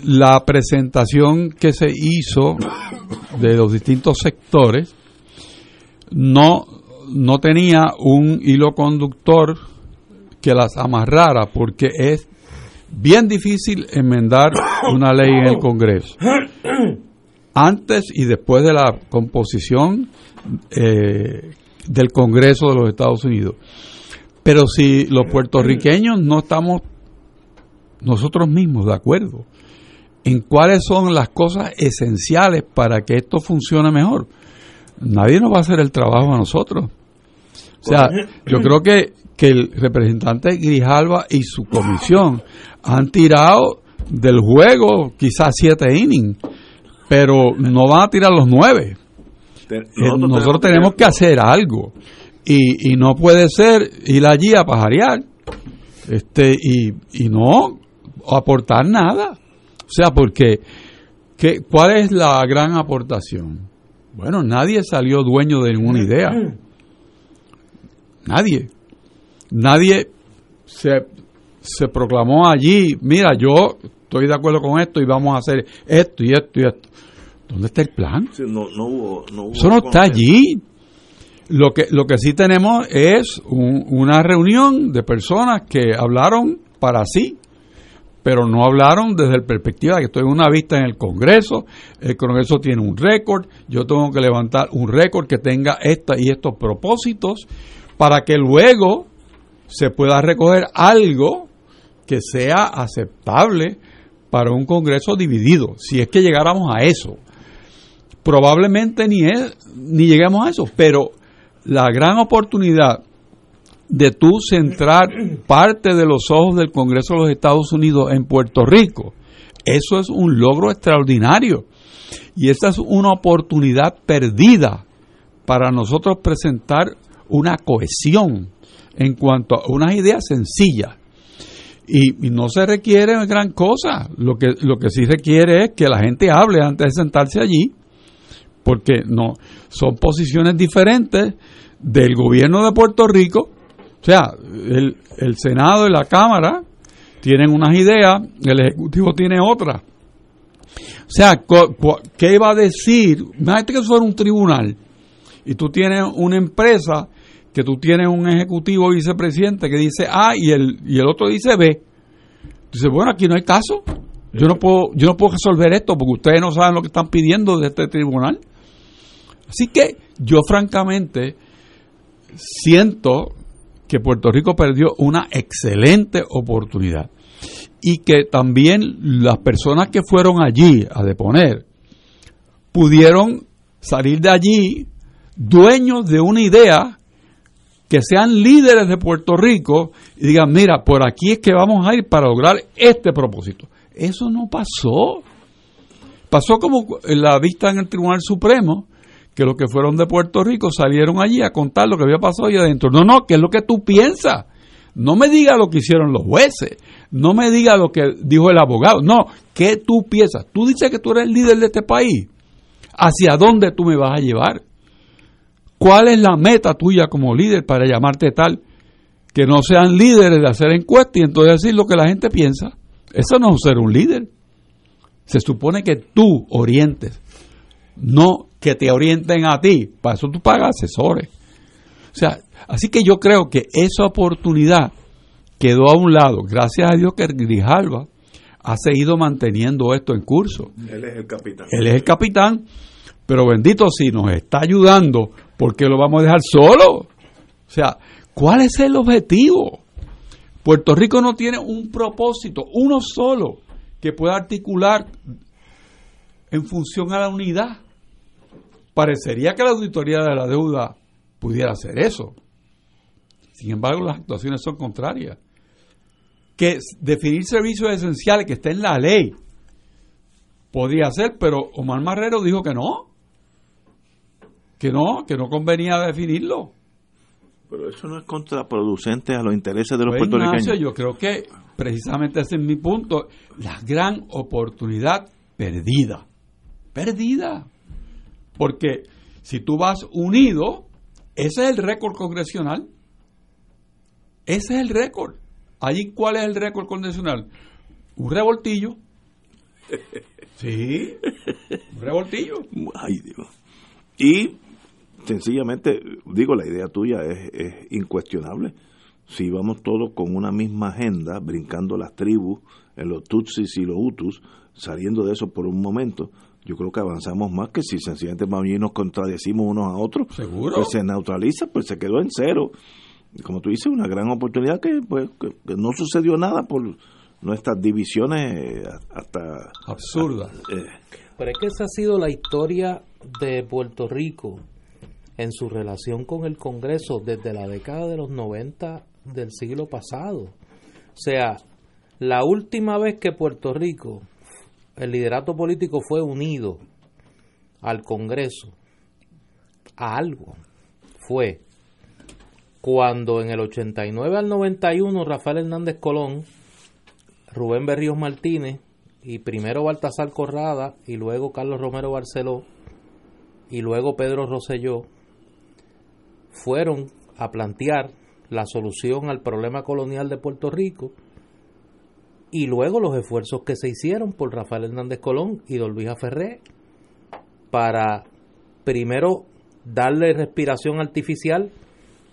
la presentación que se hizo de los distintos sectores no tenía un hilo conductor que las amarrara, porque es bien difícil enmendar una ley en el Congreso. Antes y después de la composición del Congreso de los Estados Unidos. Pero si los puertorriqueños no estamos nosotros mismos de acuerdo en cuáles son las cosas esenciales para que esto funcione mejor, nadie nos va a hacer el trabajo a nosotros. O sea, yo creo que el representante Grijalva y su comisión han tirado del juego quizás 7 innings, pero no van a tirar los 9. Nosotros tenemos que hacer algo. Y no puede ser ir allí a pajarear y no aportar nada. O sea, porque ¿cuál es la gran aportación? Bueno, nadie salió dueño de ninguna idea. Nadie se proclamó allí, mira, yo estoy de acuerdo con esto y vamos a hacer esto y esto y esto. ¿Dónde está el plan? Sí, no hubo eso no está allí. Lo que sí tenemos es una reunión de personas que hablaron para sí, pero no hablaron desde la perspectiva de que estoy en una vista en el Congreso tiene un récord, yo tengo que levantar un récord que tenga esta y estos propósitos para que luego se pueda recoger algo que sea aceptable para un Congreso dividido, si es que llegáramos a eso. Probablemente ni lleguemos a eso, pero la gran oportunidad de tú centrar parte de los ojos del Congreso de los Estados Unidos en Puerto Rico, eso es un logro extraordinario. Y esa es una oportunidad perdida para nosotros presentar una cohesión en cuanto a unas ideas sencillas. Y no se requiere gran cosa. Lo que sí requiere es que la gente hable antes de sentarse allí, porque no son posiciones diferentes del gobierno de Puerto Rico. O sea, el Senado y la Cámara tienen unas ideas, el Ejecutivo tiene otras. O sea, ¿qué iba a decir? Imagínate que fuera un tribunal y tú tienes una empresa que tú tienes un ejecutivo vicepresidente que dice A y el otro dice B. Dice, bueno, aquí no hay caso. Yo no puedo resolver esto porque ustedes no saben lo que están pidiendo de este tribunal. Así que yo francamente siento que Puerto Rico perdió una excelente oportunidad y que también las personas que fueron allí a deponer pudieron salir de allí dueños de una idea, que sean líderes de Puerto Rico y digan, mira, por aquí es que vamos a ir para lograr este propósito. Eso no pasó. Pasó como en la vista en el Tribunal Supremo, que los que fueron de Puerto Rico salieron allí a contar lo que había pasado allá adentro. No, ¿qué es lo que tú piensas? No me digas lo que hicieron los jueces. No me digas lo que dijo el abogado. No, ¿qué tú piensas? Tú dices que tú eres el líder de este país. ¿Hacia dónde tú me vas a llevar? ¿Cuál es la meta tuya como líder para llamarte tal? Que no sean líderes de hacer encuestas y entonces decir lo que la gente piensa. Eso no es ser un líder. Se supone que tú orientes, no que te orienten a ti. Para eso tú pagas asesores. O sea, así que yo creo que esa oportunidad quedó a un lado. Gracias a Dios que Grijalva ha seguido manteniendo esto en curso. Él es el capitán. Pero bendito si nos está ayudando, porque lo vamos a dejar solo. O sea, ¿cuál es el objetivo? Puerto Rico no tiene un propósito, uno solo, que pueda articular en función a la unidad. Parecería que la auditoría de la deuda pudiera hacer eso. Sin embargo, las actuaciones son contrarias. Que definir servicios esenciales que esté en la ley podría ser, pero Omar Marrero dijo que no. Que no convenía definirlo. Pero eso no es contraproducente a los intereses de los puertorriqueños. Ignacio, yo creo que precisamente ese es mi punto. La gran oportunidad perdida. Perdida. Porque si tú vas unido, ese es el récord congresional. Ese es el récord. Allí, ¿cuál es el récord congresional? Un revoltillo. Sí. Un revoltillo. Ay, Dios. Y sencillamente, digo, la idea tuya es incuestionable. Si vamos todos con una misma agenda, brincando las tribus, en los tutsis y los hutus, saliendo de eso por un momento, yo creo que avanzamos más que si sencillamente más bien nos contradecimos unos a otros. Seguro. Pues se neutraliza, pues se quedó en cero. Como tú dices, una gran oportunidad que no sucedió nada por nuestras divisiones hasta absurdas. Pero es que esa ha sido la historia de Puerto Rico en su relación con el Congreso desde la década de los 90 del siglo pasado. O sea, la última vez que Puerto Rico, el liderato político fue unido al Congreso, a algo, fue cuando en el 89 al 91 Rafael Hernández Colón, Rubén Berríos Martínez y primero Baltasar Corrada y luego Carlos Romero Barceló y luego Pedro Rosselló fueron a plantear la solución al problema colonial de Puerto Rico y luego los esfuerzos que se hicieron por Rafael Hernández Colón y Don Luis Aferré para primero darle respiración artificial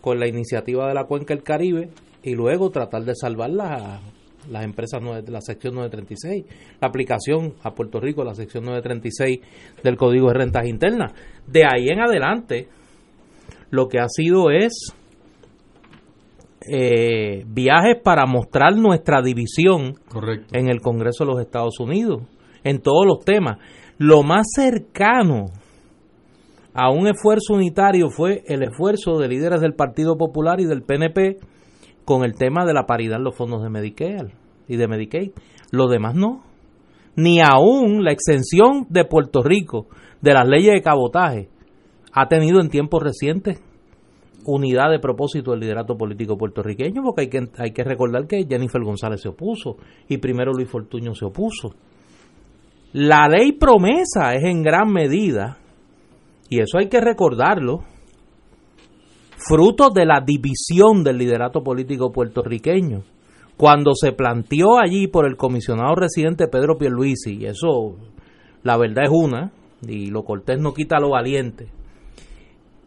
con la iniciativa de la Cuenca del Caribe y luego tratar de salvar las las empresas de la sección 936, la aplicación a Puerto Rico de la sección 936 del Código de Rentas Internas. De ahí en adelante, lo que ha sido es viajes para mostrar nuestra división. Correcto. En el Congreso de los Estados Unidos, en todos los temas. Lo más cercano a un esfuerzo unitario fue el esfuerzo de líderes del Partido Popular y del PNP con el tema de la paridad en los fondos de Medicare y de Medicaid. Los demás no. Ni aún la exención de Puerto Rico de las leyes de cabotaje ha tenido en tiempos recientes unidad de propósito del liderato político puertorriqueño, porque hay que recordar que Jennifer González se opuso y primero Luis Fortuño se opuso. La ley promesa es en gran medida, y eso hay que recordarlo, fruto de la división del liderato político puertorriqueño. Cuando se planteó allí por el comisionado residente Pedro Pierluisi, y eso la verdad es una, y lo cortés no quita lo valiente,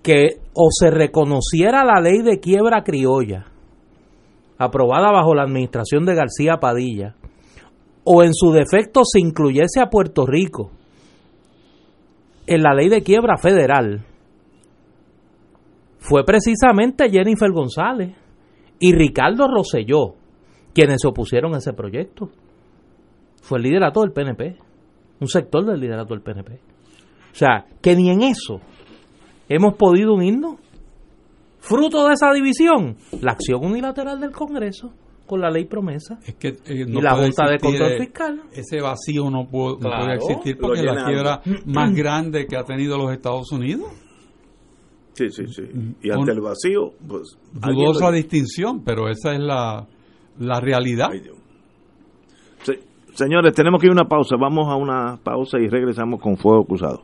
que o se reconociera la ley de quiebra criolla, aprobada bajo la administración de García Padilla, o en su defecto se incluyese a Puerto Rico en la ley de quiebra federal, fue precisamente Jennifer González y Ricardo Rosselló quienes se opusieron a ese proyecto. Fue el liderato del PNP, un sector del liderato del PNP. O sea, que ni en eso hemos podido unirnos. Fruto de esa división, la acción unilateral del Congreso con la ley promesa es que, no y la Junta de Control Fiscal. Ese vacío no puede existir porque es la quiebra más grande que ha tenido los Estados Unidos. Sí, sí, sí. Y ante el vacío, pues... Dudosa distinción, pero esa es la realidad. Sí. Señores, tenemos que ir a una pausa. Vamos a una pausa y regresamos con Fuego Cruzado.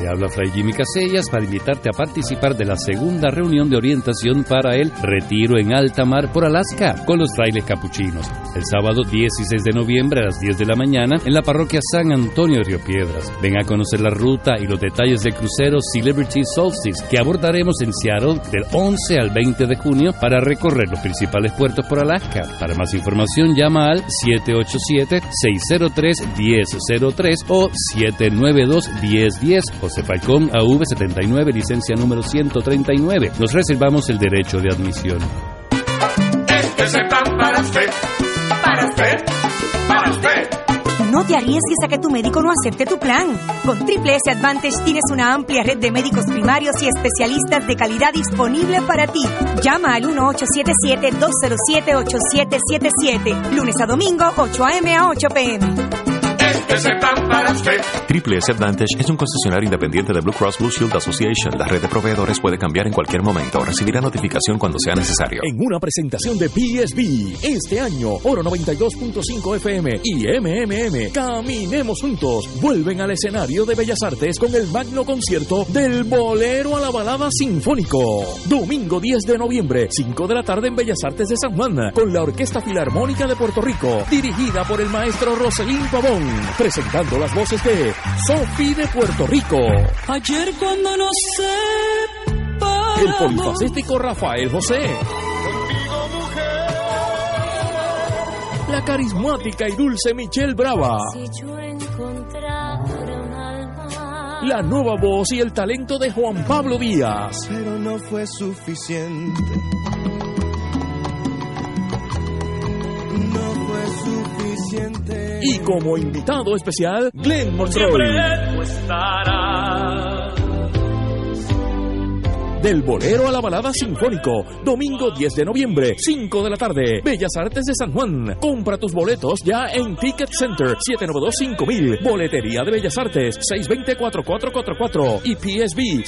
Te habla Fray Jimmy Casellas para invitarte a participar de la segunda reunión de orientación para el Retiro en Alta Mar por Alaska con los frailes capuchinos. El sábado 16 de noviembre a las 10 de la mañana en la parroquia San Antonio de Río Piedras. Ven a conocer la ruta y los detalles del crucero Celebrity Solstice que abordaremos en Seattle del 11 al 20 de junio para recorrer los principales puertos por Alaska. Para más información llama al 787-603-1003 o 792-1010 José Falcón, AV79, licencia número 139. Nos reservamos el derecho de admisión. Este es el plan para usted, para usted, para usted. No te arriesgues a que tu médico no acepte tu plan. Con Triple S Advantage tienes una amplia red de médicos primarios y especialistas de calidad disponible para ti. Llama al 1-877-207-8777, lunes a domingo, 8 a.m. a 8 p.m. Triple S Advantage es un concesionario independiente de Blue Cross Blue Shield Association. La red de proveedores puede cambiar en cualquier momento. Recibirá notificación cuando sea necesario. En una presentación de PSB, este año, Oro 92.5 FM y MMM, Caminemos Juntos, vuelven al escenario de Bellas Artes con el magno concierto del Bolero a la Balada Sinfónico. Domingo 10 de noviembre, 5 de la tarde en Bellas Artes de San Juan, con la Orquesta Filarmónica de Puerto Rico, dirigida por el maestro Roselín Pabón. Presentando las voces de Sofi de Puerto Rico. Ayer cuando nos separamos. El polifacético Rafael José. Contigo, mujer. La carismática y dulce Michelle Brava. Si yo encontrara un alma. La nueva voz y el talento de Juan Pablo Díaz. Pero no fue suficiente. No fue suficiente. Y como invitado especial, Glenn Monroe. Del Bolero a la Balada Sinfónico, domingo 10 de noviembre, 5 de la tarde, Bellas Artes de San Juan. Compra tus boletos ya en Ticket Center, 792-5000, Boletería de Bellas Artes, 620-4444 y PSB,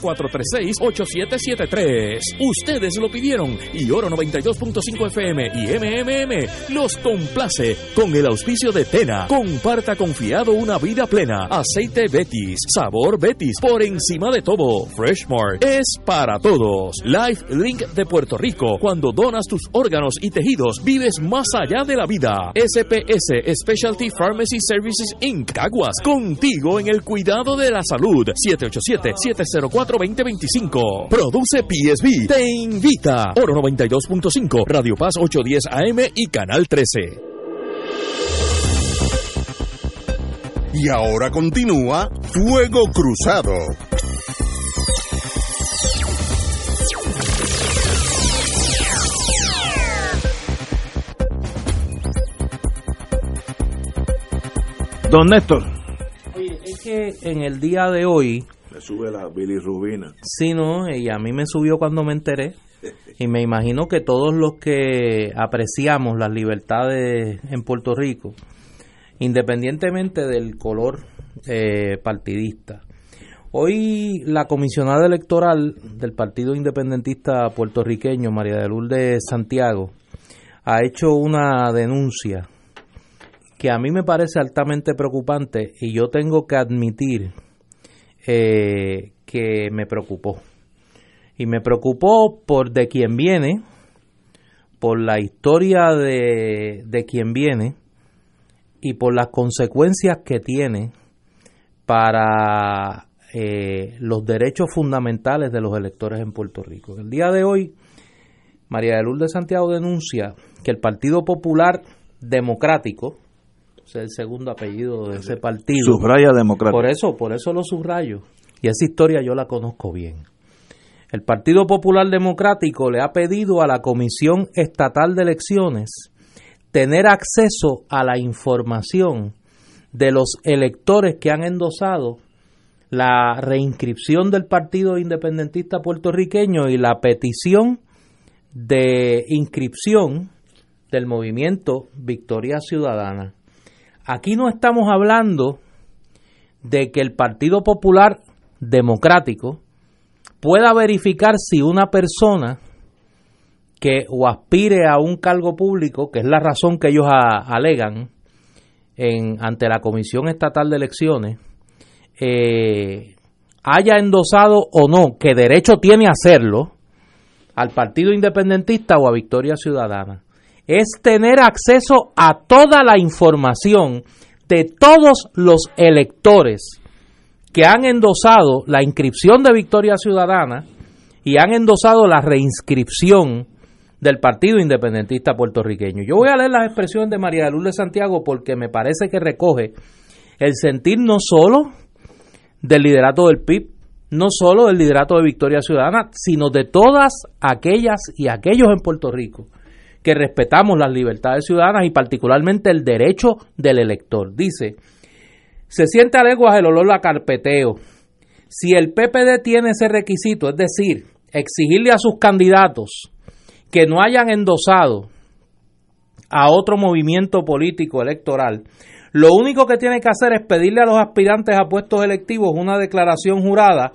787-436-8773. Ustedes lo pidieron y Oro 92.5 FM y MMM los complace con el auspicio de Tena. Comparta confiado una vida plena. Aceite Betis, sabor Betis, por encima de todo. Fresh Mart. es para todos. Life Link de Puerto Rico. Cuando donas tus órganos y tejidos, vives más allá de la vida. SPS Specialty Pharmacy Services Inc. Caguas, contigo en el cuidado de la salud. 787-704-2025. Produce PSB. Te invita. Oro 92.5, Radio Paz 810 AM y Canal 13. Y ahora continúa Fuego Cruzado. Don Néstor. Oye, es que en el día de hoy... Me sube la bilirrubina. Sí, no, y a mí me subió cuando me enteré. Y me imagino que todos los que apreciamos las libertades en Puerto Rico, independientemente del color partidista. Hoy la comisionada electoral del Partido Independentista Puertorriqueño, María de Lourdes Santiago, ha hecho una denuncia que a mí me parece altamente preocupante, y yo tengo que admitir que me preocupó. Y me preocupó por de quién viene, por la historia de quién viene, y por las consecuencias que tiene para los derechos fundamentales de los electores en Puerto Rico. El día de hoy, María de Lourdes Santiago denuncia que el Partido Popular Democrático, es el segundo apellido de ese partido. Subraya democrático. Por eso lo subrayo. Y esa historia yo la conozco bien. El Partido Popular Democrático le ha pedido a la Comisión Estatal de Elecciones tener acceso a la información de los electores que han endosado la reinscripción del Partido Independentista Puertorriqueño y la petición de inscripción del movimiento Victoria Ciudadana. Aquí no estamos hablando de que el Partido Popular Democrático pueda verificar si una persona que o aspire a un cargo público, que es la razón que ellos alegan ante la Comisión Estatal de Elecciones, haya endosado o no, que derecho tiene a hacerlo, al Partido Independentista o a Victoria Ciudadana. Es tener acceso a toda la información de todos los electores que han endosado la inscripción de Victoria Ciudadana y han endosado la reinscripción del Partido Independentista Puertorriqueño. Yo voy a leer las expresiones de María de Lourdes Santiago porque me parece que recoge el sentir no solo del liderato del PIB, no solo del liderato de Victoria Ciudadana, sino de todas aquellas y aquellos en Puerto Rico que respetamos las libertades ciudadanas y particularmente el derecho del elector. Dice, se siente a leguas el olor a carpeteo. Si el PPD tiene ese requisito, es decir, exigirle a sus candidatos que no hayan endosado a otro movimiento político electoral, lo único que tiene que hacer es pedirle a los aspirantes a puestos electivos una declaración jurada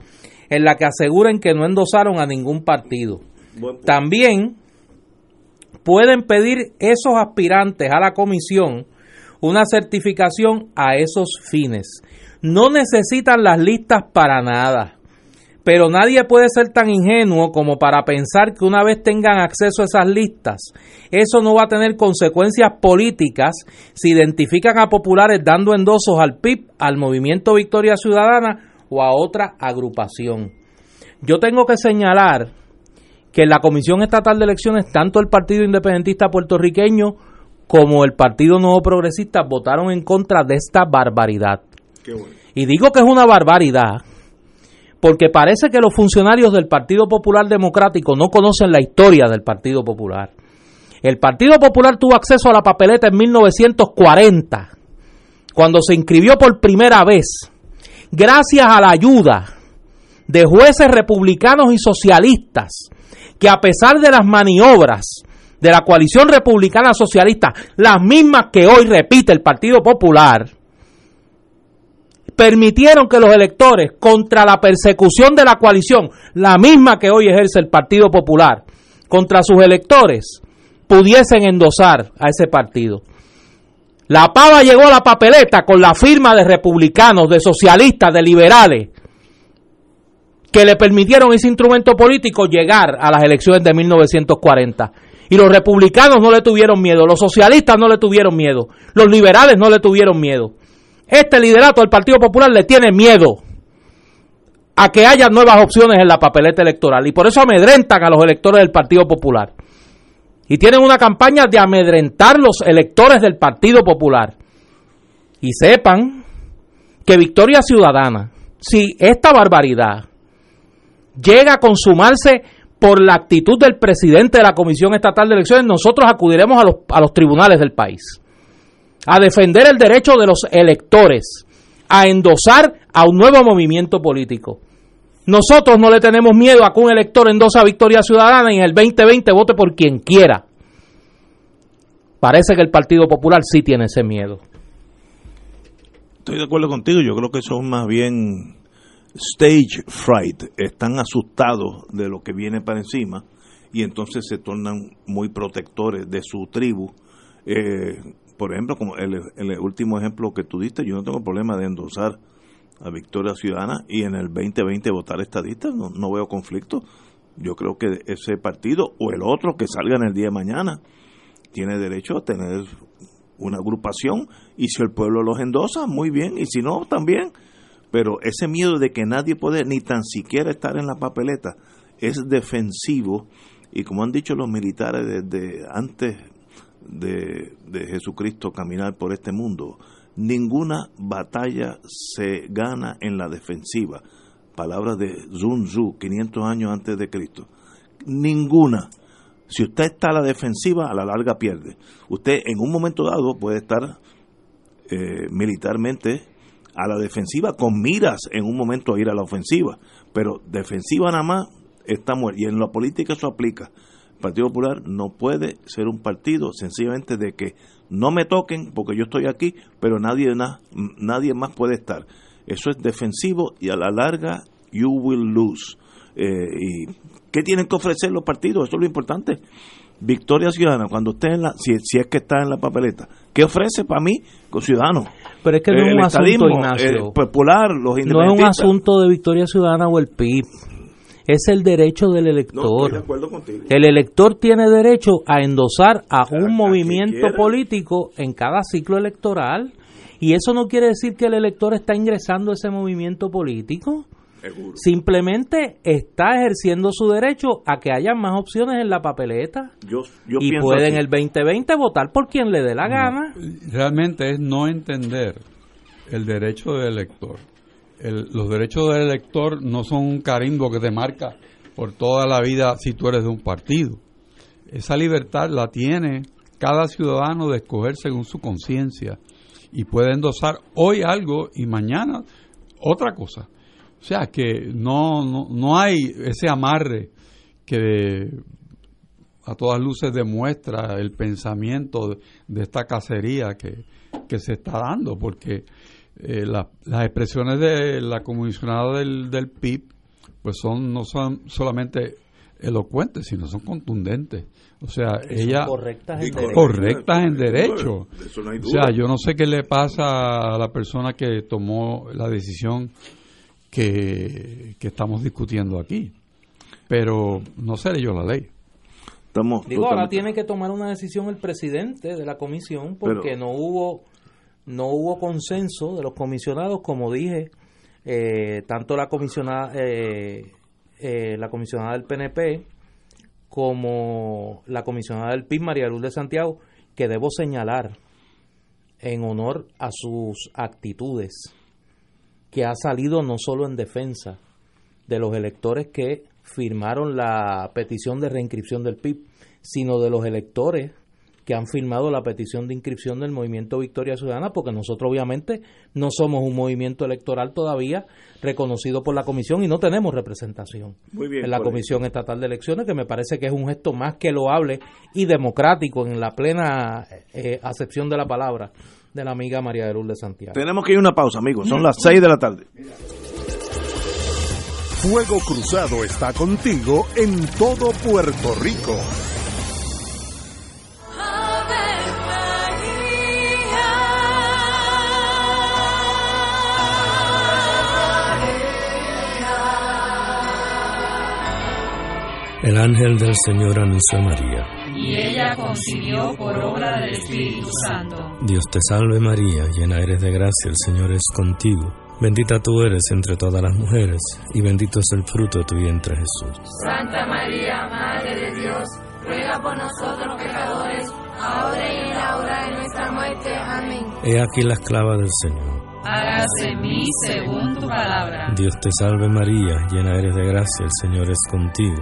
en la que aseguren que no endosaron a ningún partido. También pueden pedir esos aspirantes a la comisión una certificación a esos fines. No necesitan las listas para nada. Pero nadie puede ser tan ingenuo como para pensar que una vez tengan acceso a esas listas, eso no va a tener consecuencias políticas si identifican a populares dando endosos al PIB, al Movimiento Victoria Ciudadana o a otra agrupación. Yo tengo que señalar que en la Comisión Estatal de Elecciones, tanto el Partido Independentista Puertorriqueño como el Partido Nuevo Progresista votaron en contra de esta barbaridad. Qué bueno. Y digo que es una barbaridad porque parece que los funcionarios del Partido Popular Democrático no conocen la historia del Partido Popular. El Partido Popular tuvo acceso a la papeleta en 1940, cuando se inscribió por primera vez, gracias a la ayuda de jueces republicanos y socialistas, que a pesar de las maniobras de la coalición republicana socialista, las mismas que hoy repite el Partido Popular, permitieron que los electores, contra la persecución de la coalición, la misma que hoy ejerce el Partido Popular, contra sus electores, pudiesen endosar a ese partido. La pava llegó a la papeleta con la firma de republicanos, de socialistas, de liberales, que le permitieron ese instrumento político llegar a las elecciones de 1940. Y los republicanos no le tuvieron miedo, los socialistas no le tuvieron miedo, los liberales no le tuvieron miedo. Este liderato del Partido Popular le tiene miedo a que haya nuevas opciones en la papeleta electoral, y por eso amedrentan a los electores del Partido Popular. Y tienen una campaña de amedrentar los electores del Partido Popular. Y sepan que Victoria Ciudadana, si esta barbaridad llega a consumarse por la actitud del presidente de la Comisión Estatal de Elecciones, nosotros acudiremos a los tribunales del país a defender el derecho de los electores a endosar a un nuevo movimiento político. Nosotros no le tenemos miedo a que un elector endose a Victoria Ciudadana y en el 2020 vote por quien quiera. Parece que el Partido Popular sí tiene ese miedo. Estoy de acuerdo contigo, yo creo que son más bien stage fright, están asustados de lo que viene para encima y entonces se tornan muy protectores de su tribu. Por ejemplo, como el último ejemplo que tú diste, yo no tengo problema de endosar a Victoria Ciudadana y en el 2020 votar estadista, no veo conflicto. Yo creo que ese partido o el otro que salga en el día de mañana tiene derecho a tener una agrupación y si el pueblo los endosa, muy bien, y si no, también. Pero ese miedo de que nadie puede ni tan siquiera estar en la papeleta es defensivo y como han dicho los militares desde antes de Jesucristo caminar por este mundo, ninguna batalla se gana en la defensiva. Palabras de Sun Tzu, 500 años antes de Cristo. Ninguna. Si usted está a la defensiva, a la larga pierde. Usted en un momento dado puede estar militarmente a la defensiva con miras en un momento a ir a la ofensiva, pero defensiva nada más está muerta. Y en la política eso aplica. El Partido Popular no puede ser un partido sencillamente de que no me toquen porque yo estoy aquí, pero nadie más puede estar. Eso es defensivo y a la larga you will lose. ¿Y qué tienen que ofrecer los partidos? Eso es lo importante. Victoria Ciudadana, cuando esté en la, si es que está en la papeleta, ¿qué ofrece para mí, ciudadano? Pero es que no es un asunto, Ignacio, popular, los independentistas. No es un asunto de Victoria Ciudadana o el PIB. Es el derecho del elector. No, estoy de acuerdo contigo. El elector tiene derecho a endosar a un movimiento político en cada ciclo electoral y eso no quiere decir que el elector está ingresando a ese movimiento político. Seguro. Simplemente está ejerciendo su derecho a que haya más opciones en la papeleta yo y puede en el 2020 votar por quien le dé la gana. Realmente es no entender el derecho del elector. Los derechos del elector no son un carimbo que te marca por toda la vida si tú eres de un partido. Esa libertad la tiene cada ciudadano de escoger según su conciencia y puede endosar hoy algo y mañana otra cosa. O sea que no hay ese amarre que a todas luces demuestra el pensamiento de esta cacería que se está dando, porque las expresiones de la comisionada del PIB pues no son solamente elocuentes, sino son contundentes. O sea, ella correctas en derecho. No hay duda. O sea, yo no sé qué le pasa a la persona que tomó la decisión que estamos discutiendo aquí, pero no seré yo la ley. Ahora tiene que tomar una decisión el presidente de la comisión porque no hubo consenso de los comisionados, como dije, tanto la comisionada del PNP como la comisionada del PIB, María de Lourdes Santiago, que debo señalar en honor a sus actitudes, que ha salido no solo en defensa de los electores que firmaron la petición de reinscripción del PIB, sino de los electores que han firmado la petición de inscripción del Movimiento Victoria Ciudadana, porque nosotros obviamente no somos un movimiento electoral todavía reconocido por la comisión y no tenemos representación en la Comisión Estatal de Elecciones, que me parece que es un gesto más que loable y democrático en la plena acepción de la palabra de la amiga María de Lourdes Santiago. Tenemos que ir a una pausa, amigos, son las 6 de la tarde. Fuego Cruzado está contigo en todo Puerto Rico. El ángel del Señor anunció a María, y ella concibió por obra del Espíritu Santo. Dios te salve María, llena eres de gracia, el Señor es contigo. Bendita tú eres entre todas las mujeres, y bendito es el fruto de tu vientre Jesús. Santa María, Madre de Dios, ruega por nosotros pecadores, ahora y en la hora de nuestra muerte. Amén. He aquí la esclava del Señor. Hágase en mí según tu palabra. Dios te salve María, llena eres de gracia, el Señor es contigo.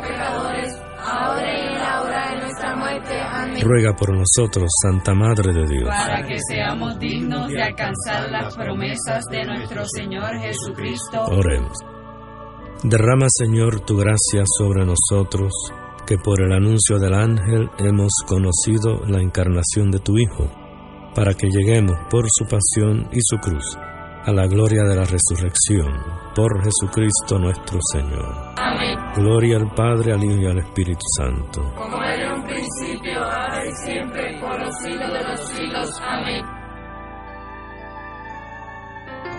pecadores, ahora y en la hora de nuestra muerte. Amén. Ruega por nosotros, Santa Madre de Dios, para que seamos dignos de alcanzar las promesas de nuestro Señor Jesucristo. Oremos. Derrama, Señor, tu gracia sobre nosotros, que por el anuncio del ángel hemos conocido la encarnación de tu Hijo, para que lleguemos por su pasión y su cruz a la gloria de la resurrección, por Jesucristo nuestro Señor. Amén. Gloria al Padre, al Hijo y al Espíritu Santo. Como era en un principio, ahora y siempre, por los siglos de los siglos. Amén.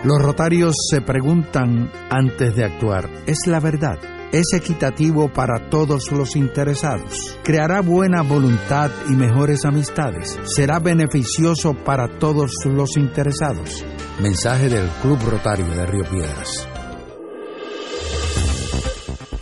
Los rotarios se preguntan antes de actuar: ¿es la verdad? ¿Es equitativo para todos los interesados? ¿Creará buena voluntad y mejores amistades? ¿Será beneficioso para todos los interesados? Mensaje del Club Rotario de Río Piedras.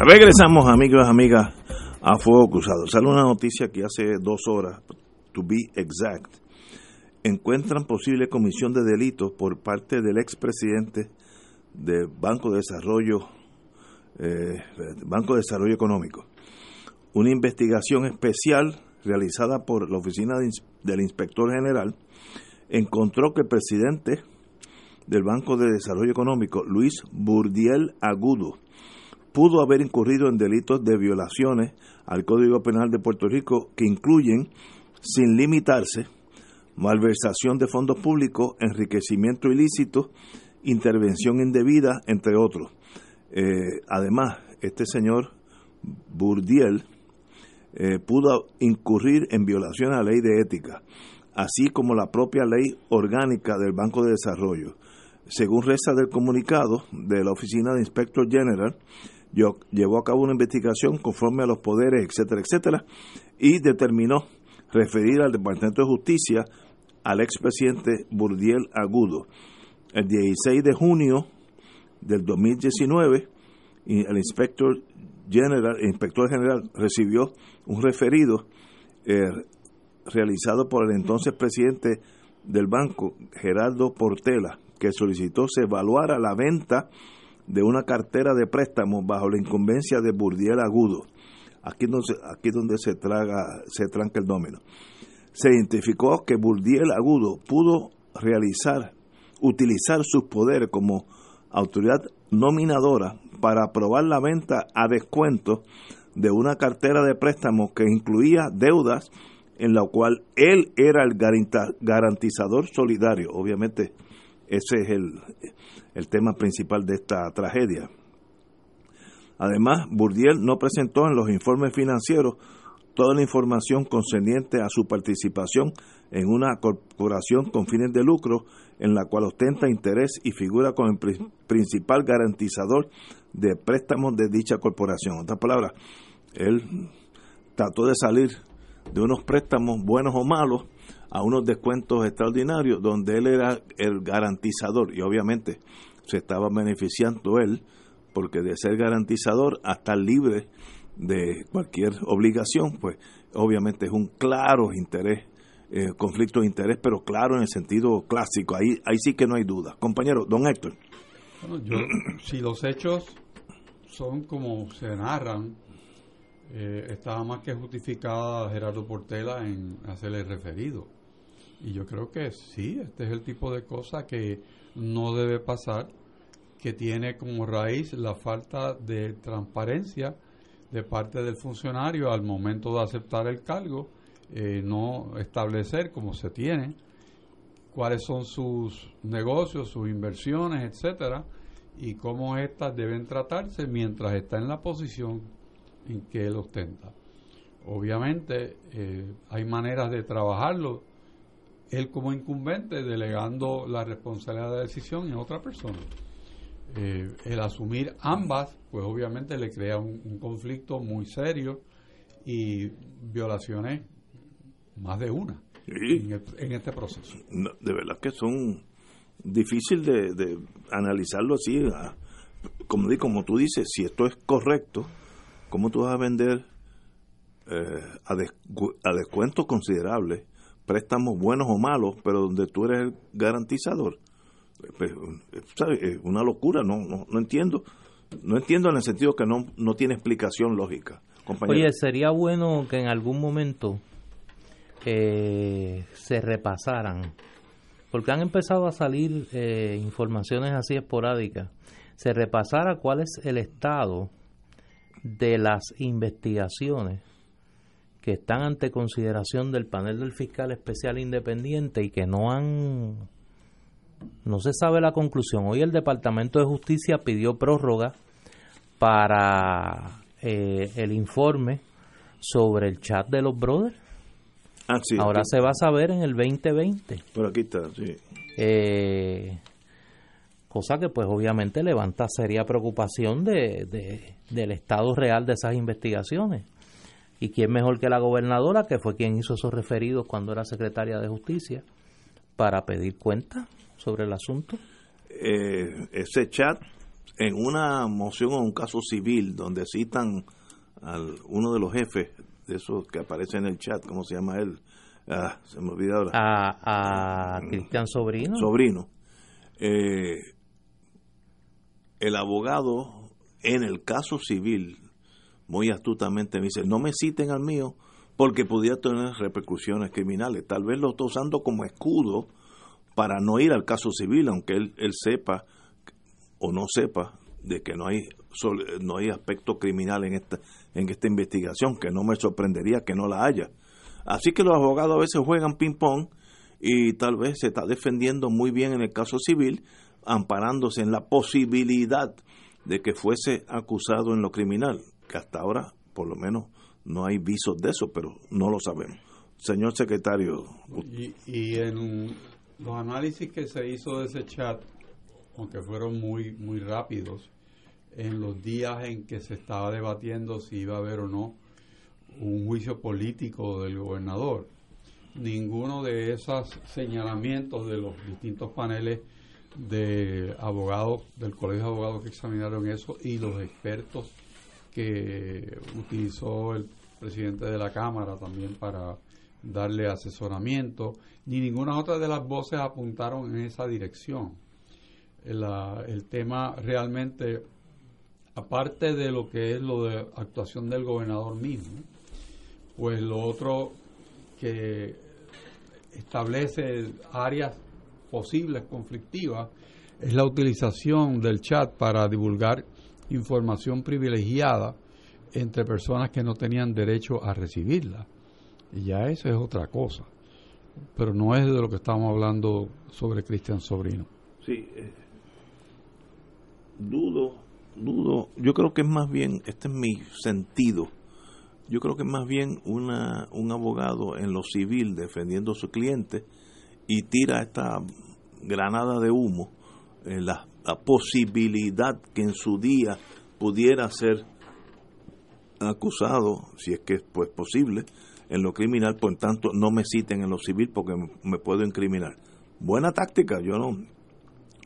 Regresamos, amigos y amigas, a Fuego Cruzado. Sale una noticia que hace 2 horas, to be exact. Encuentran posible comisión de delitos por parte del expresidente del Banco de Desarrollo, Banco de Desarrollo Económico. Una investigación especial realizada por la oficina del inspector general encontró que el presidente del Banco de Desarrollo Económico, Luis Burdiel Agudo, pudo haber incurrido en delitos de violaciones al Código Penal de Puerto Rico que incluyen, sin limitarse, malversación de fondos públicos, enriquecimiento ilícito, intervención indebida, entre otros. Además, este señor Burdiel pudo incurrir en violación a la ley de ética, así como la propia ley orgánica del Banco de Desarrollo. Según resta del comunicado de la Oficina de Inspector General, llevó a cabo una investigación conforme a los poderes, etcétera, etcétera, y determinó referir al Departamento de Justicia al expresidente Burdiel Agudo. El 16 de junio del 2019, el inspector general recibió un referido realizado por el entonces presidente del banco, Gerardo Portela, que solicitó se evaluara la venta de una cartera de préstamos bajo la incumbencia de Burdiel Agudo. Aquí es donde se tranca el dominó. Se identificó que Burdiel Agudo pudo utilizar sus poderes como autoridad nominadora para aprobar la venta a descuento de una cartera de préstamos que incluía deudas en la cual él era el garantizador solidario. Obviamente ese es el tema principal de esta tragedia. Además, Burdiel no presentó en los informes financieros toda la información concerniente a su participación en una corporación con fines de lucro en la cual ostenta interés y figura como el principal garantizador de préstamos de dicha corporación. En otras palabras, él trató de salir de unos préstamos buenos o malos a unos descuentos extraordinarios donde él era el garantizador, y obviamente se estaba beneficiando él, porque de ser garantizador a estar libre de cualquier obligación, pues obviamente es un claro interés, conflicto de interés, pero claro en el sentido clásico, ahí sí que no hay duda. Compañero, don Héctor. Bueno, si los hechos son como se narran, estaba más que justificada Gerardo Portela en hacerle referido. Y yo creo que sí, este es el tipo de cosa que no debe pasar, que tiene como raíz la falta de transparencia de parte del funcionario al momento de aceptar el cargo, no establecer como se tiene cuáles son sus negocios, sus inversiones, etcétera, y cómo éstas deben tratarse mientras está en la posición en que él ostenta. Obviamente hay maneras de trabajarlo, él como incumbente delegando la responsabilidad de decisión en otra persona. El asumir ambas, pues obviamente le crea un conflicto muy serio y violaciones más de una, sí, en este proceso. No, de verdad que son difícil de analizarlo así, como tú dices, si esto es correcto, ¿cómo tú vas a vender a descuentos considerables préstamos buenos o malos, pero donde tú eres el garantizador? Pues, ¿sabes? Es una locura, no entiendo en el sentido que no tiene explicación lógica, compañero. Oye, sería bueno que en algún momento se repasaran, porque han empezado a salir informaciones así esporádicas, se repasara cuál es el estado de las investigaciones que están ante consideración del panel del fiscal especial independiente y que no se sabe la conclusión. Hoy el Departamento de Justicia pidió prórroga para el informe sobre el chat de los brothers. Ah, sí, ahora aquí se va a saber en el 2020. Por aquí está, sí. Cosa que pues obviamente levanta seria preocupación del estado real de esas investigaciones. ¿Y quién mejor que la gobernadora, que fue quien hizo esos referidos cuando era secretaria de Justicia, para pedir cuenta sobre el asunto? Ese chat, en una moción o un caso civil donde citan al uno de los jefes de esos que aparece en el chat, ¿cómo se llama él? Se me olvida ahora. A Cristian Sobrino. El abogado en el caso civil muy astutamente me dice, no me citen al mío porque pudiera tener repercusiones criminales. Tal vez lo está usando como escudo para no ir al caso civil, aunque él sepa o no sepa de que no hay aspecto criminal en esta investigación, que no me sorprendería que no la haya. Así que los abogados a veces juegan ping-pong y tal vez se está defendiendo muy bien en el caso civil, amparándose en la posibilidad de que fuese acusado en lo criminal, que hasta ahora, por lo menos, no hay visos de eso, pero no lo sabemos. Señor secretario. Y en los análisis que se hizo de ese chat, aunque fueron muy, muy rápidos, en los días en que se estaba debatiendo si iba a haber o no un juicio político del gobernador, ninguno de esos señalamientos de los distintos paneles de abogados, del Colegio de Abogados que examinaron eso, y los expertos que utilizó el presidente de la Cámara también para darle asesoramiento, ni ninguna otra de las voces apuntaron en esa dirección. El tema realmente, aparte de lo que es lo de actuación del gobernador mismo, pues lo otro que establece áreas posibles conflictivas es la utilización del chat para divulgar información privilegiada entre personas que no tenían derecho a recibirla. Y ya eso es otra cosa. Pero no es de lo que estamos hablando sobre Cristian Sobrino. Sí. Dudo. Yo creo que es más bien, este es mi sentido, yo creo que es más bien un abogado en lo civil defendiendo a su cliente y tira esta granada de humo, la posibilidad que en su día pudiera ser acusado, si es que es pues posible, en lo criminal, por tanto no me citen en lo civil porque me puedo incriminar. Buena táctica, yo no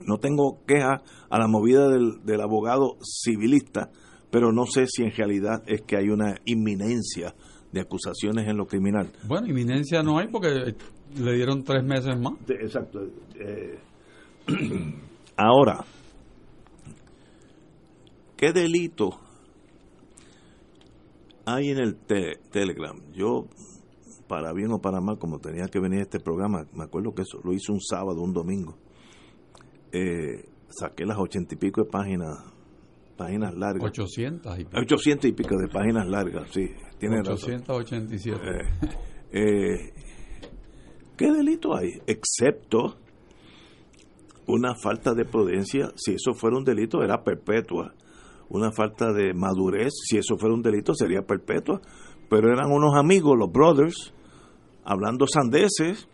No tengo queja a la movida del abogado civilista, pero no sé si en realidad es que hay una inminencia de acusaciones en lo criminal. Bueno, inminencia no hay porque le dieron 3 meses más. Exacto. Ahora, ¿qué delito hay en el Telegram? Yo, para bien o para mal, como tenía que venir a este programa, me acuerdo que eso lo hice un sábado, un domingo. Saqué las 80 y pico de páginas largas. 800 y pico. 800 y pico de páginas largas, sí. Tiene 887. Razón. ¿Qué delito hay? Excepto una falta de prudencia. Si eso fuera un delito, era perpetua. Una falta de madurez, si eso fuera un delito, sería perpetua. Pero eran unos amigos, los brothers, hablando sandeces.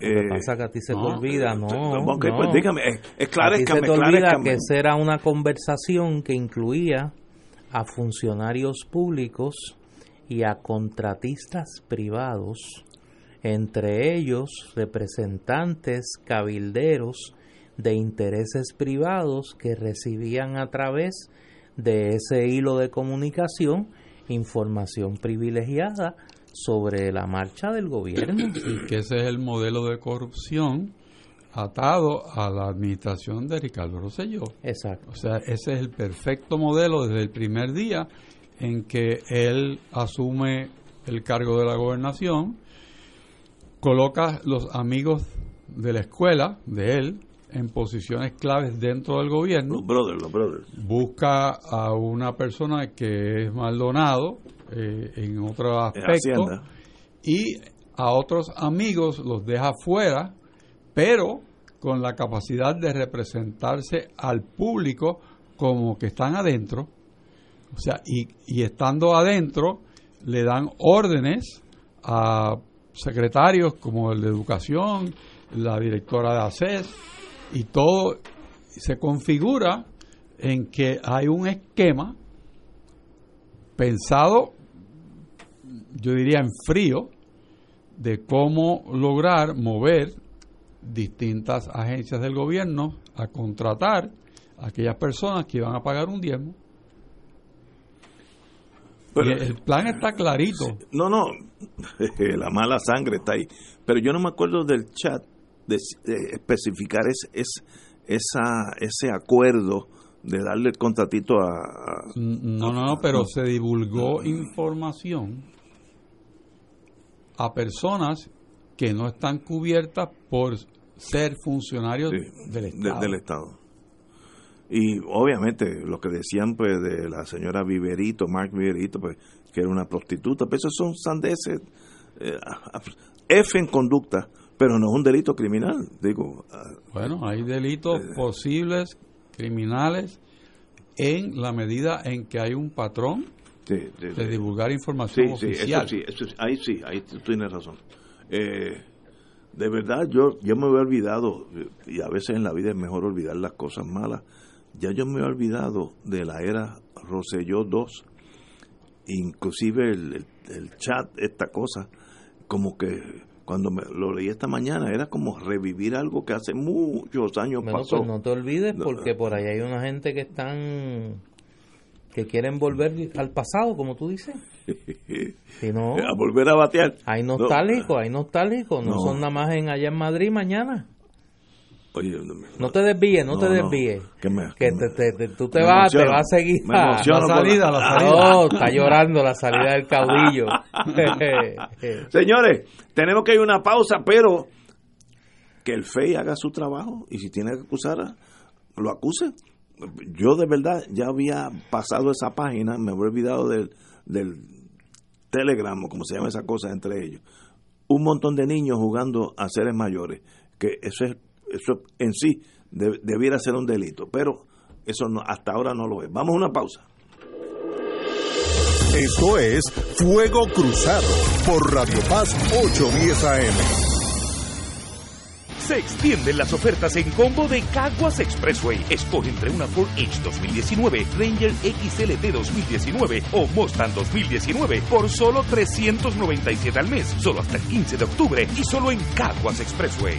Lo que pasa que a ti se te olvida, okay, no. Pues dígame, esclarezcame. A ti se te olvida que esa era una conversación que incluía a funcionarios públicos y a contratistas privados, entre ellos representantes cabilderos de intereses privados que recibían a través de ese hilo de comunicación información privilegiada sobre la marcha del gobierno. Y que ese es el modelo de corrupción atado a la administración de Ricardo Rosselló. Exacto. O sea, ese es el perfecto modelo desde el primer día en que él asume el cargo de la gobernación, coloca los amigos de la escuela de él en posiciones claves dentro del gobierno. Los brothers. Busca a una persona que es Maldonado en otro aspecto, y a otros amigos los deja fuera, pero con la capacidad de representarse al público como que están adentro. O sea, y estando adentro le dan órdenes a secretarios como el de Educación, la directora de ACES, y todo se configura en que hay un esquema pensado, yo diría en frío, de cómo lograr mover distintas agencias del gobierno a contratar a aquellas personas que iban a pagar un diezmo. Pero, el plan está clarito. No, la mala sangre está ahí. Pero yo no me acuerdo del chat de especificar ese acuerdo de darle el contratito a... No, pero se divulgó información a personas que no están cubiertas por ser funcionarios del Estado. Del Estado. Y obviamente lo que decían pues de la señora Viverito, Mark Viverito, pues que era una prostituta, pues esos son sandeces, F en conducta, pero no es un delito criminal, digo. Bueno, hay delitos posibles criminales en la medida en que hay un patrón de divulgar información oficial. Ahí tú tienes razón. De verdad, yo me había olvidado, y a veces en la vida es mejor olvidar las cosas malas. Ya yo me había olvidado de la era Rosselló II, inclusive el chat, esta cosa, como que cuando lo leí esta mañana era como revivir algo que hace muchos años pasó. Pues no te olvides, porque por ahí hay una gente que quieren volver al pasado, como tú dices. Si no, a volver a batear. Hay nostálgicos, no son nada más allá en Madrid mañana. Oye, no te desvíes, no te desvíes. Tú te vas, te va a seguir la salida. No, está llorando la salida del caudillo. Señores, tenemos que ir a una pausa, pero que el FEI haga su trabajo y si tiene que acusar, lo acuse. Yo de verdad ya había pasado esa página, me había olvidado del Telegram, como se llama esa cosa entre ellos. Un montón de niños jugando a seres mayores, que eso en sí debiera ser un delito, pero eso no, hasta ahora no lo es. Vamos a una pausa. Esto es Fuego Cruzado por Radio Paz 810 AM. Se extienden las ofertas en combo de Caguas Expressway. Escoge entre una Ford Edge 2019, Ranger XLT 2019 o Mustang 2019 por solo $397 al mes, solo hasta el 15 de octubre y solo en Caguas Expressway.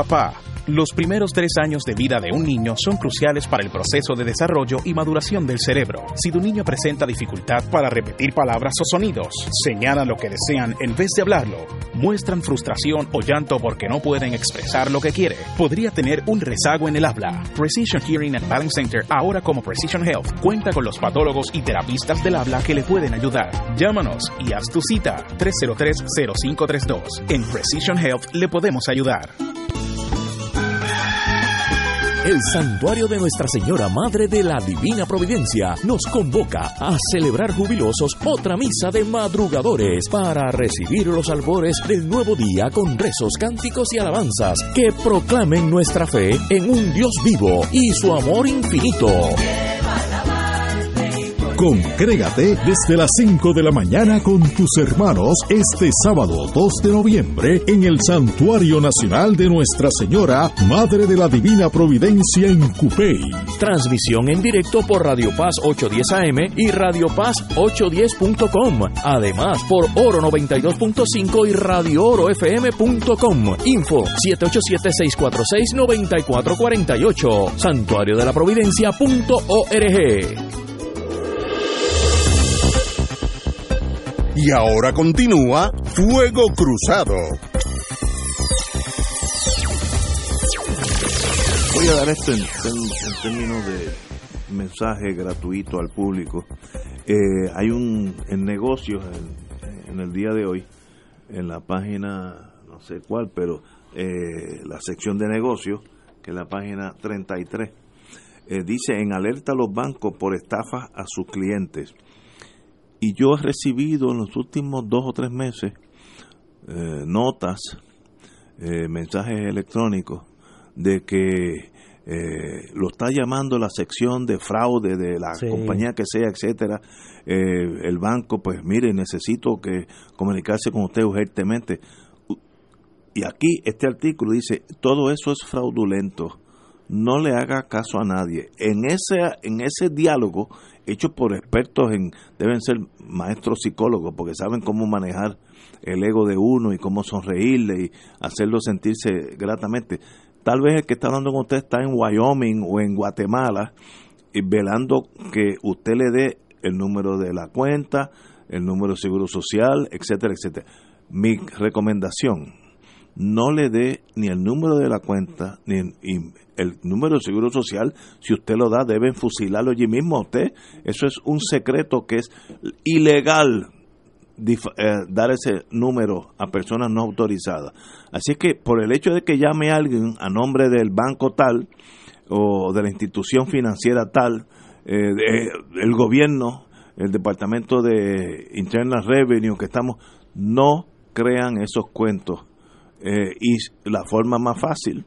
Papá, los primeros 3 años de vida de un niño son cruciales para el proceso de desarrollo y maduración del cerebro. Si tu niño presenta dificultad para repetir palabras o sonidos, señalan lo que desean en vez de hablarlo, muestran frustración o llanto porque no pueden expresar lo que quiere, podría tener un rezago en el habla. Precision Hearing and Balance Center, ahora como Precision Health, cuenta con los patólogos y terapistas del habla que le pueden ayudar. Llámanos y haz tu cita 303-0532. En Precision Health le podemos ayudar. El Santuario de Nuestra Señora Madre de la Divina Providencia nos convoca a celebrar jubilosos otra misa de madrugadores para recibir los albores del nuevo día con rezos, cánticos y alabanzas que proclamen nuestra fe en un Dios vivo y su amor infinito. Congrégate desde las 5 de la mañana con tus hermanos este sábado 2 de noviembre en el Santuario Nacional de Nuestra Señora, Madre de la Divina Providencia en Cupey. Transmisión en directo por Radio Paz 810 AM y Radio Paz 810.com. Además por Oro 92.5 y Radio Oro FM.com. Info 787-646-9448. Santuario de la Providencia.org. Y ahora continúa Fuego Cruzado. Voy a dar esto en términos de mensaje gratuito al público. Hay en negocios en el día de hoy, en la página, no sé cuál, pero la sección de negocios, que es la página 33, dice: en alerta a los bancos por estafas a sus clientes. Y yo he recibido en los últimos 2 o 3 meses notas, mensajes electrónicos, de que lo está llamando la sección de fraude de la compañía que sea, etcétera. El banco, pues mire, necesito que comunicarse con usted urgentemente. Y aquí este artículo dice: todo eso es fraudulento. No le haga caso a nadie. En ese diálogo hecho por expertos deben ser maestros psicólogos, porque saben cómo manejar el ego de uno y cómo sonreírle y hacerlo sentirse gratamente. Tal vez el que está hablando con usted está en Wyoming o en Guatemala, y velando que usted le dé el número de la cuenta, el número de seguro social, etcétera, etcétera. Mi recomendación: no le dé ni el número de la cuenta ni el número de seguro social. Si usted lo da, deben fusilarlo allí mismo a usted. Eso es un secreto que es ilegal, dar ese número a personas no autorizadas. Así que por el hecho de que llame a alguien a nombre del banco tal o de la institución financiera tal, el gobierno, el Departamento de Internal Revenue, que estamos, no crean esos cuentos. Y la forma más fácil,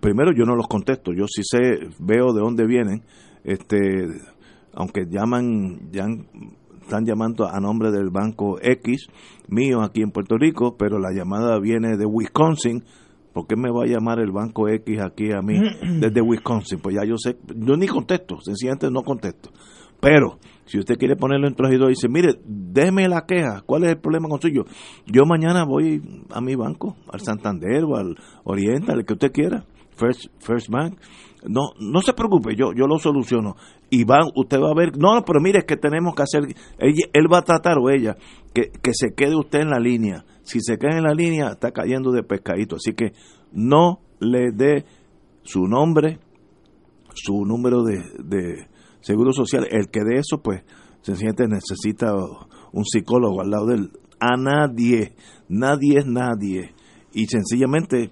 primero, yo no los contesto. Yo sí veo de dónde vienen, aunque están llamando a nombre del banco X mío aquí en Puerto Rico, pero la llamada viene de Wisconsin. ¿Por qué me va a llamar el banco X aquí a mí desde Wisconsin? Pues ya yo sé, yo ni contesto, sencillamente no contesto. Pero si usted quiere ponerlo en trajidor y dice: mire, déjeme la queja, ¿cuál es el problema con suyo? Yo mañana voy a mi banco, al Santander o al Oriental, el que usted quiera, First Bank. No se preocupe, yo lo soluciono. Y usted va a ver, no, pero mire, es que tenemos que hacer, él va a tratar, o ella, que se quede usted en la línea. Si se queda en la línea, está cayendo de pescadito. Así que no le dé su nombre, su número de seguro social. El que de eso, pues, necesita un psicólogo al lado de él. A nadie, nadie es nadie. Y sencillamente,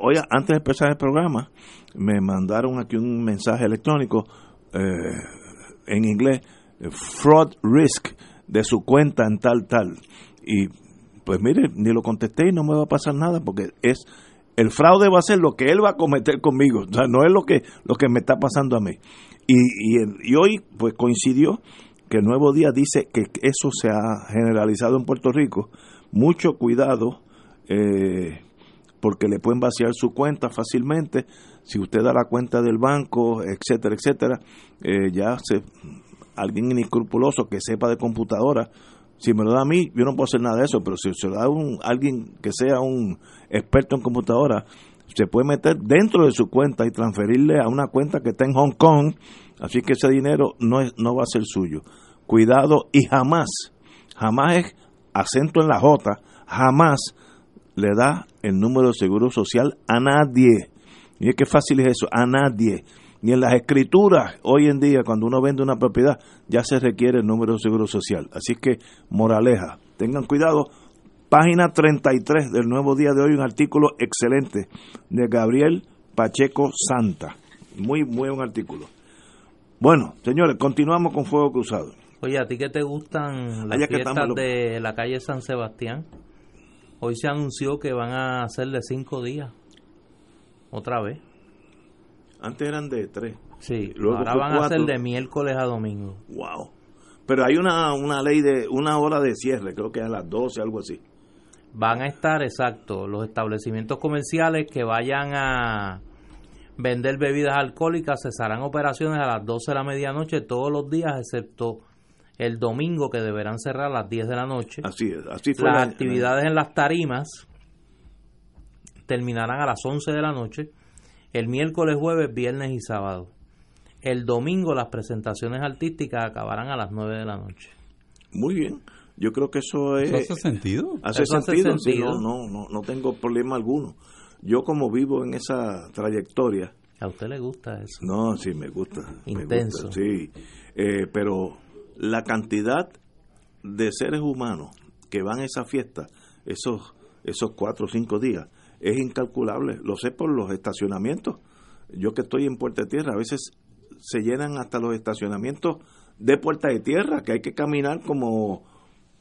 hoy, antes de empezar el programa, me mandaron aquí un mensaje electrónico en inglés, fraud risk, de su cuenta en tal. Y pues mire, ni lo contesté y no me va a pasar nada, porque es el fraude va a ser lo que él va a cometer conmigo, o sea, no es lo que me está pasando a mí. Y hoy pues coincidió que el Nuevo Día dice que eso se ha generalizado en Puerto Rico. Mucho cuidado, porque le pueden vaciar su cuenta fácilmente. Si usted da la cuenta del banco, etcétera, ya alguien inescrupuloso que sepa de computadora, si me lo da a mí, yo no puedo hacer nada de eso, pero si se lo da a alguien que sea un experto en computadora, se puede meter dentro de su cuenta y transferirle a una cuenta que está en Hong Kong, así que ese dinero no va a ser suyo. Cuidado, y jamás es acento en la J, jamás le da el número de seguro social a nadie. Y es que fácil es eso, a nadie. Ni en las escrituras, hoy en día, cuando uno vende una propiedad, ya se requiere el número de seguro social. Así que, moraleja, tengan cuidado. Página 33 del Nuevo Día de hoy, un artículo excelente de Gabriel Pacheco Santa. Muy, muy buen artículo. Bueno, señores, continuamos con Fuego Cruzado. Oye, ¿a ti qué te gustan las fiestas de la calle San Sebastián? Hoy se anunció que van a ser de 5 días. Otra vez. Antes eran de 3. Sí, luego ahora van 4. A ser de miércoles a domingo. Wow. Pero hay una ley de una hora de cierre, creo que a las 12, algo así. Van a estar, exacto, los establecimientos comerciales que vayan a vender bebidas alcohólicas cesarán operaciones a las 12 de la medianoche todos los días, excepto el domingo, que deberán cerrar a las 10 de la noche. Así es, así fue. Las actividades en las tarimas terminarán a las 11 de la noche. El miércoles, jueves, viernes y sábado. El domingo las presentaciones artísticas acabarán a las 9 de la noche. Muy bien. Yo creo que eso es... ¿Eso hace sentido? Hace sentido. Si no tengo problema alguno. Yo, como vivo en esa trayectoria... ¿A usted le gusta eso? No, sí, me gusta. Intenso. Me gusta, sí. Pero la cantidad de seres humanos que van a esa fiesta, esos 4 o 5 días... es incalculable, lo sé por los estacionamientos. Yo que estoy en Puerta de Tierra, a veces se llenan hasta los estacionamientos de Puerta de Tierra, que hay que caminar como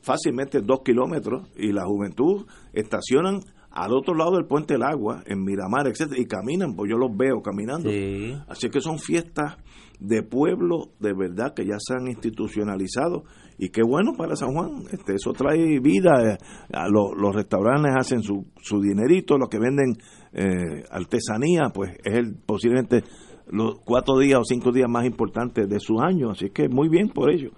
fácilmente 2 kilómetros, y la juventud estacionan al otro lado del Puente del Agua, en Miramar, etcétera, y caminan, pues yo los veo caminando. Sí. Así que son fiestas de pueblo, de verdad, que ya se han institucionalizado, y qué bueno para San Juan. Eso trae vida. Los restaurantes hacen su dinerito, los que venden artesanía, pues es posiblemente los 4 días o 5 días más importantes de su año, así que muy bien por ello.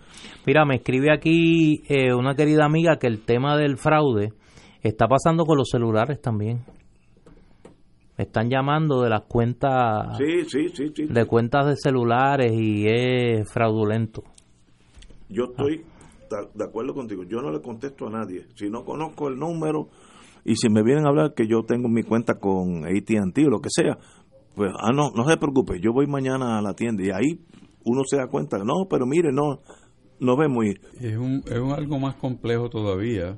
Mira, me escribe aquí una querida amiga que el tema del fraude está pasando con los celulares también. Están llamando de las cuentas, sí. de cuentas de celulares, y es fraudulento. Yo estoy de acuerdo contigo. Yo no le contesto a nadie. Si no conozco el número y si me vienen a hablar que yo tengo mi cuenta con AT&T o lo que sea, pues no se preocupe. Yo voy mañana a la tienda y ahí uno se da cuenta. No, pero mire, no ve muy. Es algo más complejo todavía,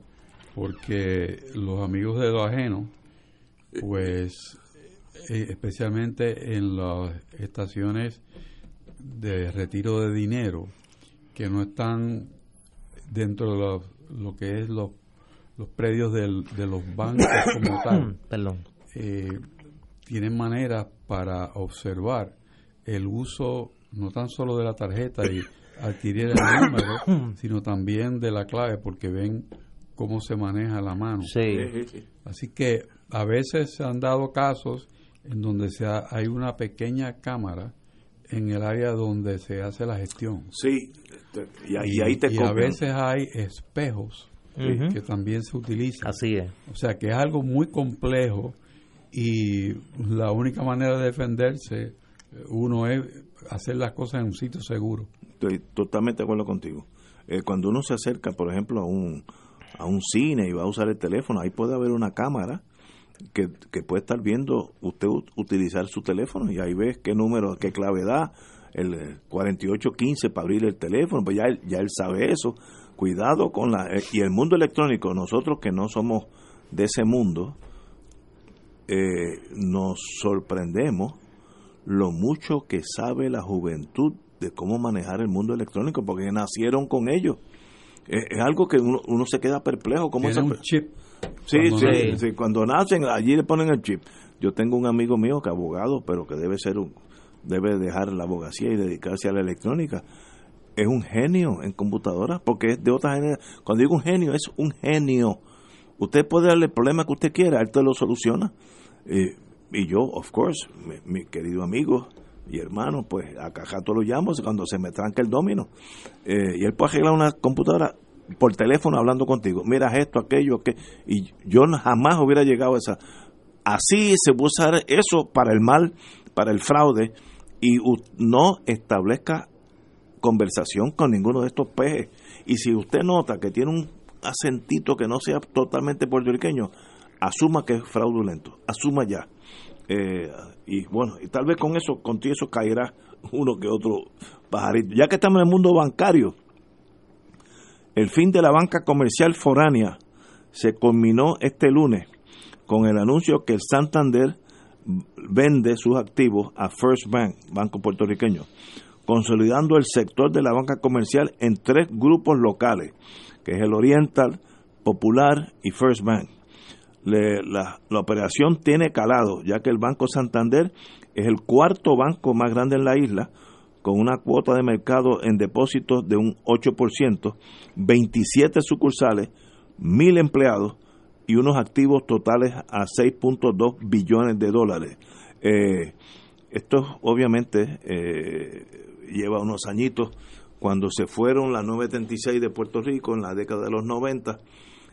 porque los amigos de lo ajeno, pues especialmente en las estaciones de retiro de dinero, que no están dentro de lo que es los predios de los bancos como tal, perdón, tienen maneras para observar el uso no tan solo de la tarjeta y adquirir el número, sino también de la clave, porque ven cómo se maneja la mano. Sí. Así que a veces se han dado casos en donde hay una pequeña cámara en el área donde se hace la gestión. Sí, y ahí te copian. A veces hay espejos que también se utilizan. Así es. O sea que es algo muy complejo, y la única manera de defenderse uno es hacer las cosas en un sitio seguro. Estoy totalmente de acuerdo contigo. Cuando uno se acerca, por ejemplo, a un cine y va a usar el teléfono, ahí puede haber una cámara que puede estar viendo usted utilizar su teléfono, y ahí ves qué número, qué clave da, el 4815 para abrir el teléfono, pues ya él sabe eso. Cuidado con y el mundo electrónico. Nosotros que no somos de ese mundo, nos sorprendemos lo mucho que sabe la juventud de cómo manejar el mundo electrónico, porque nacieron con ello. es algo que uno se queda perplejo. ¿Cómo es un chip? Sí, cuando nacen allí le ponen el chip. Yo tengo un amigo mío que es abogado, pero que debe dejar la abogacía y dedicarse a la electrónica. Es un genio en computadoras, porque es de otra generación. Cuando digo un genio, es un genio. Usted puede darle el problema que usted quiera, él te lo soluciona. Y yo, of course, mi querido amigo y hermano, pues a Cajato lo llamo cuando se me tranca el domino. Y él puede arreglar una computadora por teléfono hablando contigo. Mira esto, aquello, aquello. Y yo jamás hubiera llegado a esa. Así se puede usar eso para el mal, para el fraude, y no establezca conversación con ninguno de estos pejes. Y si usted nota que tiene un acentito que no sea totalmente puertorriqueño, asuma que es fraudulento, asuma ya. Y bueno, y tal vez con eso caerá uno que otro pajarito. Ya que estamos en el mundo bancario, el fin de la banca comercial foránea se culminó este lunes con el anuncio que el Santander vende sus activos a First Bank, Banco Puertorriqueño, consolidando el sector de la banca comercial en tres grupos locales, que es el Oriental, Popular y First Bank. La operación tiene calado, ya que el Banco Santander es el cuarto banco más grande en la isla, con una cuota de mercado en depósitos de un 8%, 27 sucursales, 1.000 empleados y unos activos totales a 6.2 billones de dólares. Esto obviamente lleva unos añitos. Cuando se fueron las 936 de Puerto Rico en la década de los 90,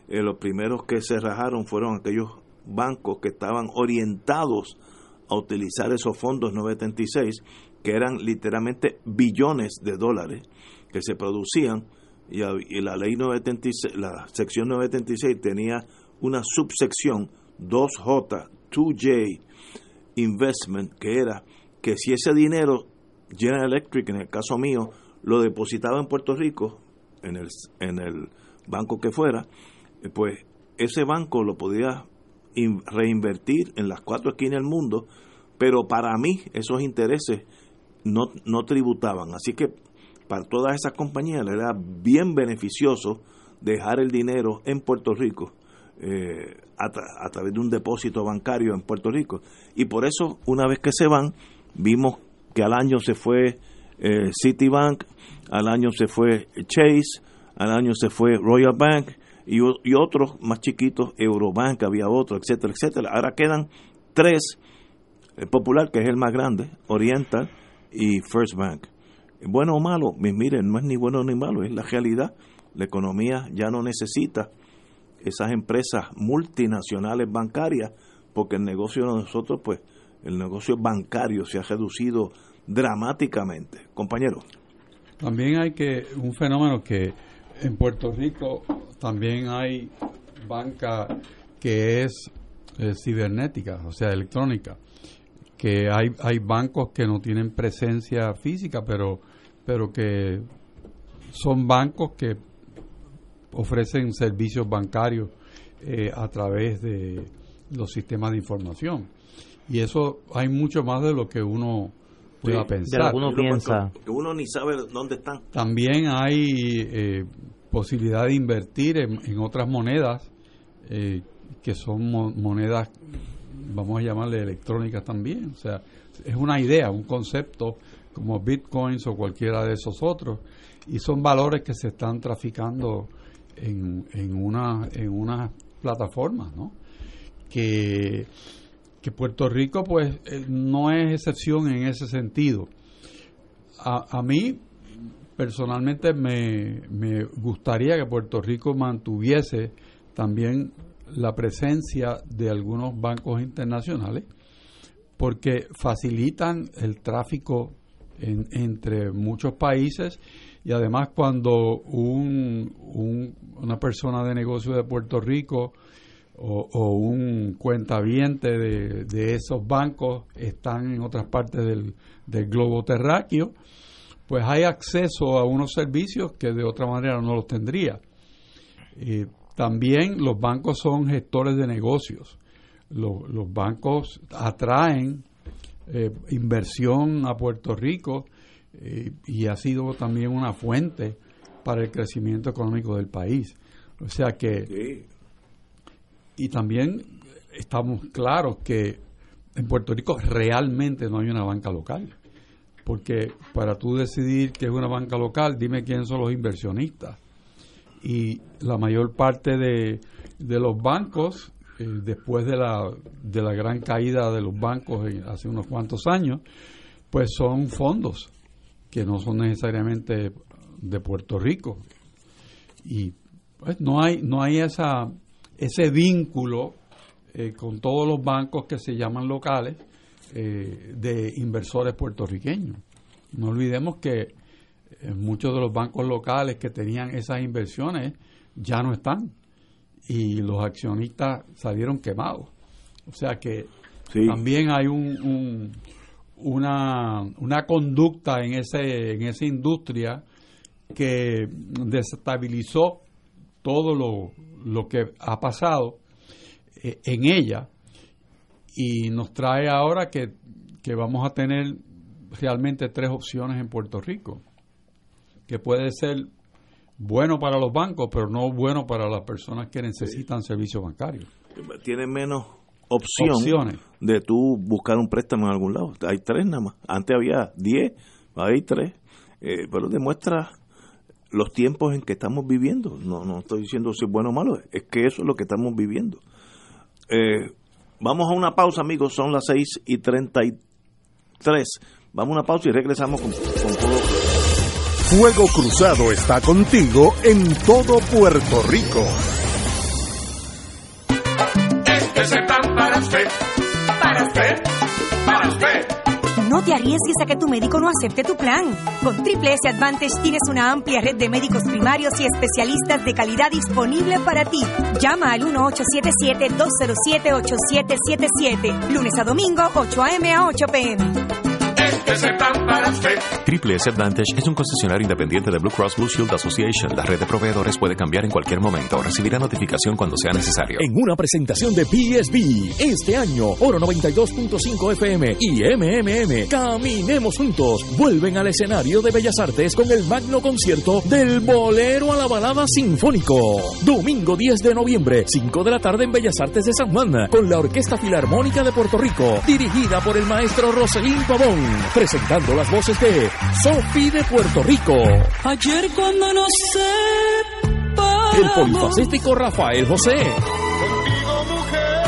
los primeros que se rajaron fueron aquellos bancos que estaban orientados a utilizar esos fondos 936, que eran literalmente billones de dólares que se producían, y la ley 936, la sección 936 tenía una subsección 2J, 2J Investment, que era que si ese dinero, General Electric en el caso mío, lo depositaba en Puerto Rico, en el banco que fuera, pues ese banco lo podía reinvertir en las cuatro esquinas del mundo, pero para mí esos intereses no tributaban. Así que para todas esas compañías les era bien beneficioso dejar el dinero en Puerto Rico a través de un depósito bancario en Puerto Rico. Y por eso, una vez que se van, vimos que al año se fue Citibank, al año se fue Chase, al año se fue Royal Bank y otros más chiquitos, Eurobank, había otro, etcétera, etcétera. Ahora quedan tres: el Popular, que es el más grande, Oriental y First Bank. Bueno o malo, miren, no es ni bueno ni malo, es la realidad. La economía ya no necesita esas empresas multinacionales bancarias, porque el negocio de nosotros, pues, el negocio bancario se ha reducido dramáticamente. Compañero. También hay un fenómeno que en Puerto Rico también hay banca que es cibernética, o sea, electrónica, que hay bancos que no tienen presencia física, pero que son bancos que ofrecen servicios bancarios a través de los sistemas de información, y eso hay mucho más de lo que uno pueda pensar, que uno piensa, que uno ni sabe dónde están. También hay posibilidad de invertir en otras monedas que son monedas, vamos a llamarle electrónicas también, o sea, es una idea, un concepto como bitcoins o cualquiera de esos otros, y son valores que se están traficando en unas plataformas, ¿no? Que Puerto Rico, pues, no es excepción en ese sentido. A mí personalmente me gustaría que Puerto Rico mantuviese también la presencia de algunos bancos internacionales, porque facilitan el tráfico entre muchos países. Y además, cuando una persona de negocio de Puerto Rico o un cuentaviente de esos bancos están en otras partes del globo terráqueo, pues hay acceso a unos servicios que de otra manera no los tendría. También los bancos son gestores de negocios. Los bancos atraen inversión a Puerto Rico, y ha sido también una fuente para el crecimiento económico del país. O sea que... Sí. Y también estamos claros que en Puerto Rico realmente no hay una banca local. Porque para tú decidir qué es una banca local, dime quién son los inversionistas. Y la mayor parte de los bancos, después de la gran caída de los bancos hace unos cuantos años, pues son fondos que no son necesariamente de Puerto Rico. Y pues no hay ese vínculo con todos los bancos que se llaman locales de inversores puertorriqueños. No olvidemos que muchos de los bancos locales que tenían esas inversiones ya no están y los accionistas salieron quemados. O sea que sí, también hay una conducta en esa industria que desestabilizó todo lo que ha pasado en ella y nos trae ahora que vamos a tener realmente tres opciones en Puerto Rico, que puede ser bueno para los bancos, pero no bueno para las personas que necesitan servicios bancarios. Tienen menos opciones de tú buscar un préstamo en algún lado. Hay tres nada más. Antes había 10, hay 3. Pero demuestra los tiempos en que estamos viviendo. No estoy diciendo si es bueno o malo, es que eso es lo que estamos viviendo. Vamos a una pausa, amigos, son las 6:33. Vamos a una pausa y regresamos con todo. Fuego Cruzado está contigo en todo Puerto Rico. Este es el plan para usted, para usted, para usted. No te arriesgues a que tu médico no acepte tu plan. Con Triple S Advantage tienes una amplia red de médicos primarios y especialistas de calidad disponible para ti. Llama al 1-877-207-8777. Lunes a domingo, 8 a.m. a 8 p.m. Triple S Advantage es un concesionario independiente de Blue Cross Blue Shield Association. La red de proveedores puede cambiar en cualquier momento. Recibirá notificación cuando sea necesario. En una presentación de PSB, este año, Oro 92.5 FM y MMM, Caminemos Juntos, vuelven al escenario de Bellas Artes con el magno concierto del Bolero a la Balada Sinfónico. Domingo 10 de noviembre, 5 de la tarde en Bellas Artes de San Juan, con la Orquesta Filarmónica de Puerto Rico, dirigida por el maestro Roselín Pabón. Presentando las voces de Sofi de Puerto Rico. Ayer cuando nos separamos, el polifacético Rafael José. Contigo, mujer.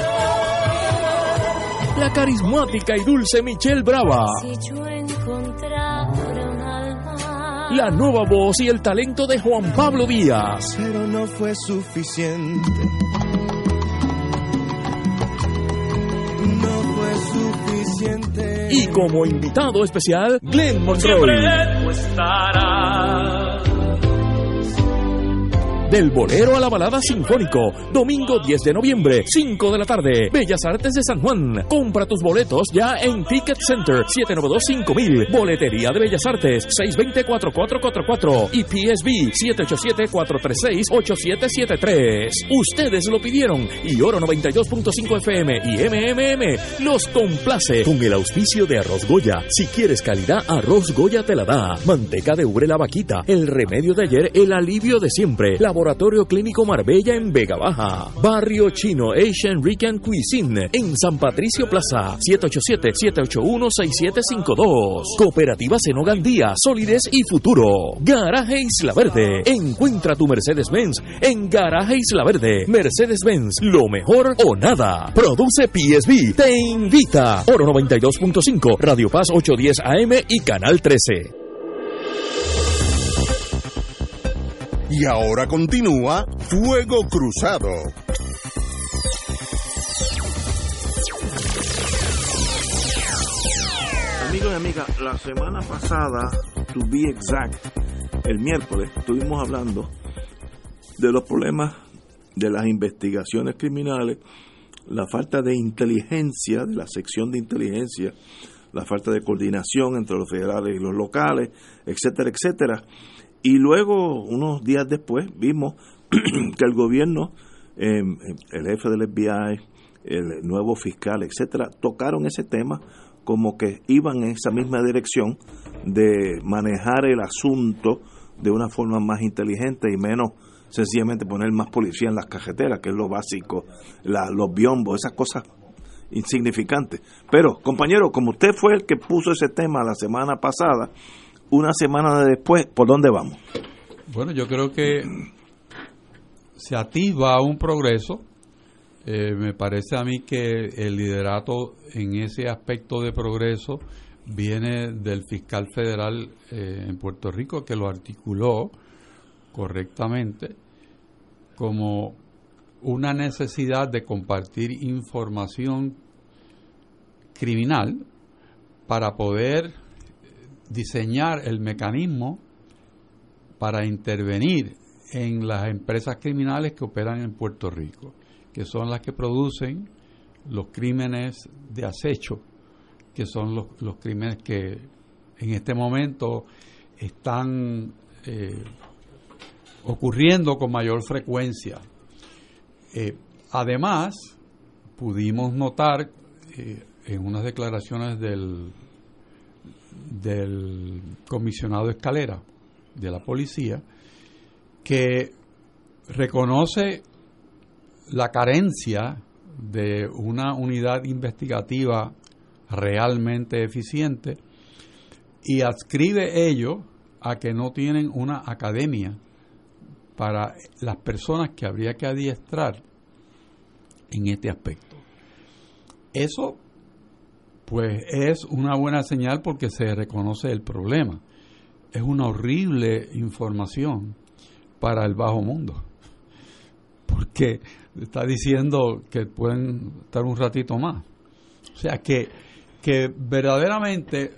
La carismática y dulce Michelle Brava. Si yo encontrara un alma. La nueva voz y el talento de Juan Pablo Díaz. Pero no fue suficiente. Y como invitado especial, Glenn Monroy. Del Bolero a la Balada Sinfónico, domingo 10 de noviembre, 5 de la tarde, Bellas Artes de San Juan. Compra tus boletos ya en Ticket Center, 792-5000, Boletería de Bellas Artes, 620-4444 y PSB, 787-436-8773. Ustedes lo pidieron y Oro 92.5 FM y MMM los complace con el auspicio de Arroz Goya. Si quieres calidad, Arroz Goya te la da. Manteca de ubre La Vaquita, el remedio de ayer, el alivio de siempre. Laboratorio Clínico Marbella en Vega Baja. Barrio Chino Asian Rican Cuisine en San Patricio Plaza. 787-781-6752. Cooperativa Cenogan Díaz, Solidez y Futuro. Garaje Isla Verde. Encuentra tu Mercedes-Benz en Garaje Isla Verde. Mercedes-Benz, lo mejor o nada. Produce PSB. Te invita. Oro 92.5, Radio Paz 810 AM y Canal 13. Y ahora continúa Fuego Cruzado. Amigos y amigas, la semana pasada, to be exact, el miércoles, estuvimos hablando de los problemas de las investigaciones criminales, la falta de inteligencia, de la sección de inteligencia, la falta de coordinación entre los federales y los locales, etcétera, etcétera. Y luego, unos días después, vimos que el gobierno, el jefe del FBI, el nuevo fiscal, etcétera, tocaron ese tema como que iban en esa misma dirección de manejar el asunto de una forma más inteligente y menos sencillamente poner más policía en las carreteras, que es lo básico, los biombos, esas cosas insignificantes. Pero, compañero, como usted fue el que puso ese tema la semana pasada, una semana después, ¿por dónde vamos? Bueno, yo creo que se atisba un progreso. Me parece a mí que el liderato en ese aspecto de progreso viene del fiscal federal en Puerto Rico, que lo articuló correctamente como una necesidad de compartir información criminal para poder diseñar el mecanismo para intervenir en las empresas criminales que operan en Puerto Rico, que son las que producen los crímenes de acecho, que son los crímenes que en este momento están ocurriendo con mayor frecuencia. Además, pudimos notar en unas declaraciones del comisionado Escalera de la policía, que reconoce la carencia de una unidad investigativa realmente eficiente y adscribe ello a que no tienen una academia para las personas que habría que adiestrar en este aspecto. Eso, pues, es una buena señal porque se reconoce el problema. Es una horrible información para el bajo mundo, porque está diciendo que pueden estar un ratito más. O sea, que verdaderamente,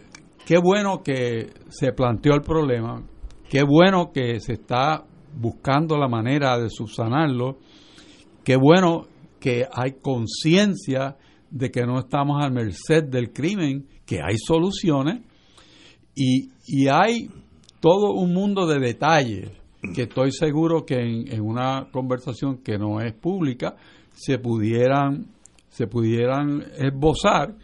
qué bueno que se planteó el problema, qué bueno que se está buscando la manera de subsanarlo, qué bueno que hay conciencia de que no estamos a merced del crimen, que hay soluciones y hay todo un mundo de detalles que estoy seguro que en una conversación que no es pública se pudieran esbozar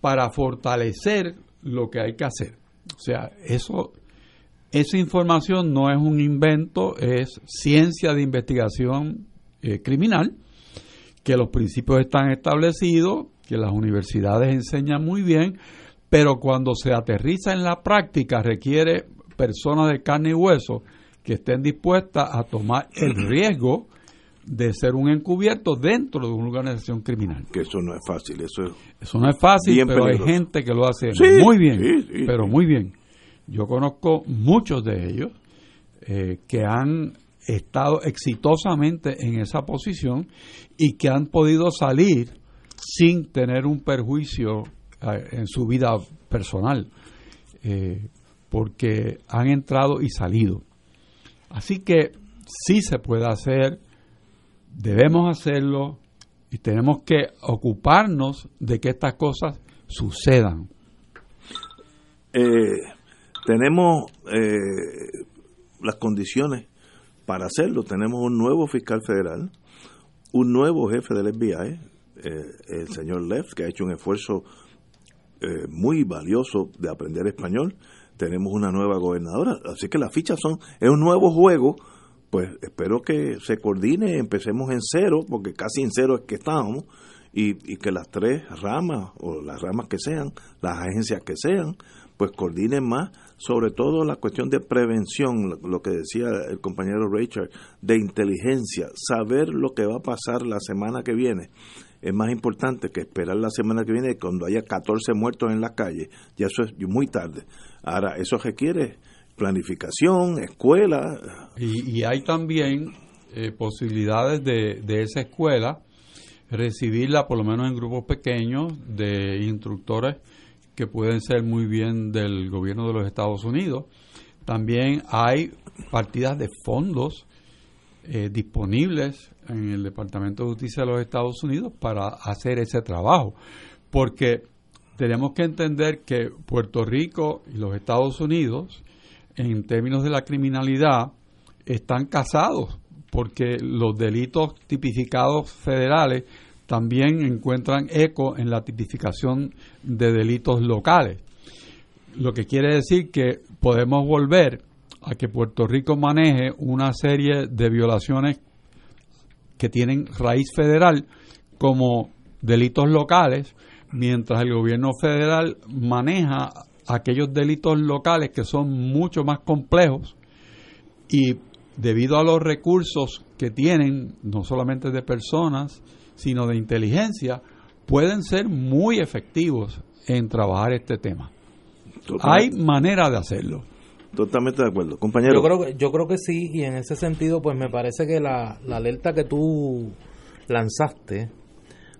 para fortalecer lo que hay que hacer. O sea, esa información no es un invento, es ciencia de investigación criminal, que los principios están establecidos, que las universidades enseñan muy bien, pero cuando se aterriza en la práctica requiere personas de carne y hueso que estén dispuestas a tomar el riesgo de ser un encubierto dentro de una organización criminal. Que eso no es fácil. Eso no es fácil, pero peligroso. Hay gente que lo hace muy bien, sí. Pero muy bien. Yo conozco muchos de ellos que han estado exitosamente en esa posición y que han podido salir sin tener un perjuicio en su vida personal, porque han entrado y salido. Así que sí se puede hacer, debemos hacerlo y tenemos que ocuparnos de que estas cosas sucedan. Tenemos las condiciones para hacerlo. Tenemos un nuevo fiscal federal, un nuevo jefe del FBI, el señor Leff, que ha hecho un esfuerzo muy valioso de aprender español. Tenemos una nueva gobernadora, así que las fichas es un nuevo juego. Pues espero que se coordine, empecemos en cero, porque casi en cero es que estábamos, y que las tres ramas, o las ramas que sean, las agencias que sean, pues coordinen más, sobre todo la cuestión de prevención, lo que decía el compañero Richard, de inteligencia, saber lo que va a pasar la semana que viene. Es más importante que esperar la semana que viene cuando haya 14 muertos en la calle. Ya eso es muy tarde. Ahora, eso requiere planificación, escuela. Y hay también posibilidades de esa escuela recibirla, por lo menos en grupos pequeños, de instructores que pueden ser muy bien del gobierno de los Estados Unidos. También hay partidas de fondos disponibles en el Departamento de Justicia de los Estados Unidos para hacer ese trabajo, porque tenemos que entender que Puerto Rico y los Estados Unidos, en términos de la criminalidad, están casados, porque los delitos tipificados federales también encuentran eco en la tipificación de delitos locales, lo que quiere decir que podemos volver a que Puerto Rico maneje una serie de violaciones que tienen raíz federal como delitos locales, mientras el gobierno federal maneja aquellos delitos locales que son mucho más complejos y debido a los recursos que tienen, no solamente de personas, sino de inteligencia, pueden ser muy efectivos en trabajar este tema. Totalmente. Hay manera de hacerlo. Totalmente de acuerdo. Compañero. Yo creo que sí, y en ese sentido, pues me parece que la alerta que tú lanzaste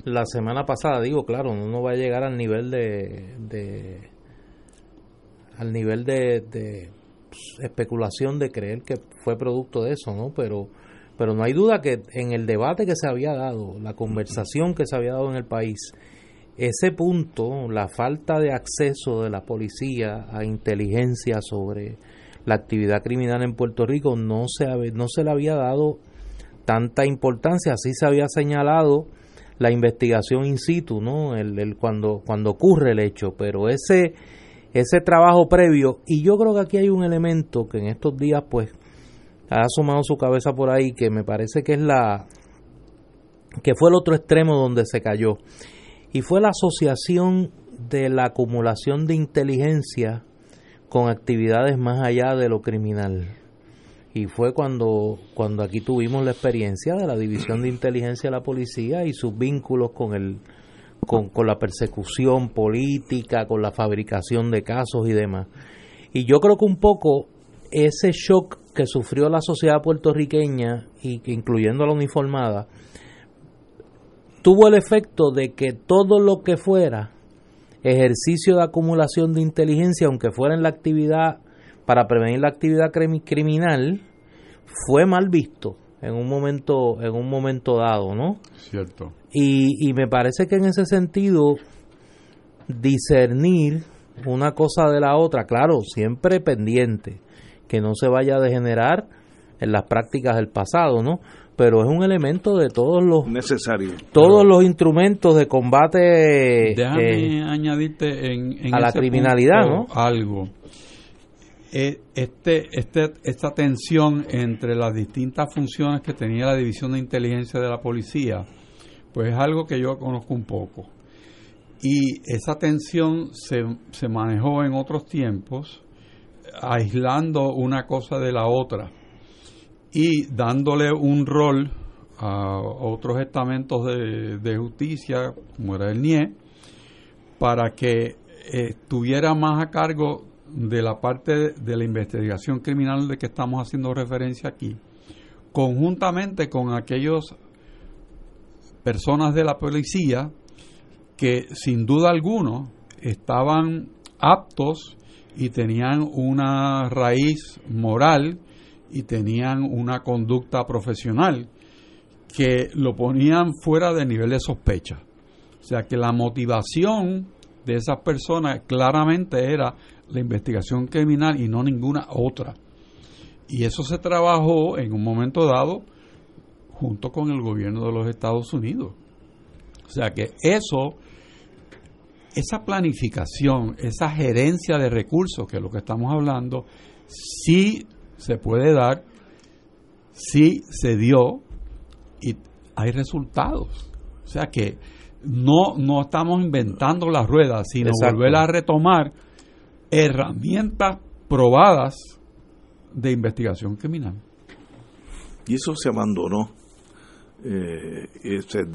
la semana pasada, digo, claro, no va a llegar al nivel de especulación de creer que fue producto de eso, ¿no? Pero no hay duda que en el debate que se había dado, la conversación que se había dado en el país, ese punto, la falta de acceso de la policía a inteligencia sobre la actividad criminal en Puerto Rico, no se le había dado tanta importancia. Así se había señalado la investigación in situ, ¿no? Cuando ocurre el hecho, pero ese trabajo previo, y yo creo que aquí hay un elemento que en estos días pues ha asomado su cabeza por ahí, que me parece que es que fue el otro extremo donde se cayó, y fue la asociación de la acumulación de inteligencia con actividades más allá de lo criminal. Y fue cuando aquí tuvimos la experiencia de la División de Inteligencia de la Policía y sus vínculos con la persecución política, con la fabricación de casos y demás. Y yo creo que un poco ese shock que sufrió la sociedad puertorriqueña, y que incluyendo a la uniformada, tuvo el efecto de que todo lo que fuera ejercicio de acumulación de inteligencia, aunque fuera en la actividad para prevenir la actividad criminal, fue mal visto en un momento dado, ¿no? Cierto. Y me parece que en ese sentido discernir una cosa de la otra, claro, siempre pendiente que no se vaya a degenerar en las prácticas del pasado, ¿no? Pero es un elemento de todos los necesarios, todos los instrumentos de combate. Déjame añadirte en a la criminalidad, ¿no? Algo. Esta tensión entre las distintas funciones que tenía la División de Inteligencia de la Policía, pues es algo que yo conozco un poco. Y esa tensión se manejó en otros tiempos, aislando una cosa de la otra y dándole un rol a otros estamentos de justicia, como era el NIE, para que estuviera más a cargo de la parte de la investigación criminal de que estamos haciendo referencia aquí, conjuntamente con aquellas personas de la policía que sin duda alguna estaban aptos y tenían una raíz moral y tenían una conducta profesional que lo ponían fuera del nivel de sospecha. O sea que la motivación de esas personas claramente era la investigación criminal y no ninguna otra. Y eso se trabajó en un momento dado junto con el gobierno de los Estados Unidos. O sea que esa planificación, esa gerencia de recursos, que es lo que estamos hablando, sí se puede dar, sí se dio y hay resultados. O sea que no estamos inventando la rueda, sino volver a retomar herramientas probadas de investigación criminal. Y eso se abandonó. Se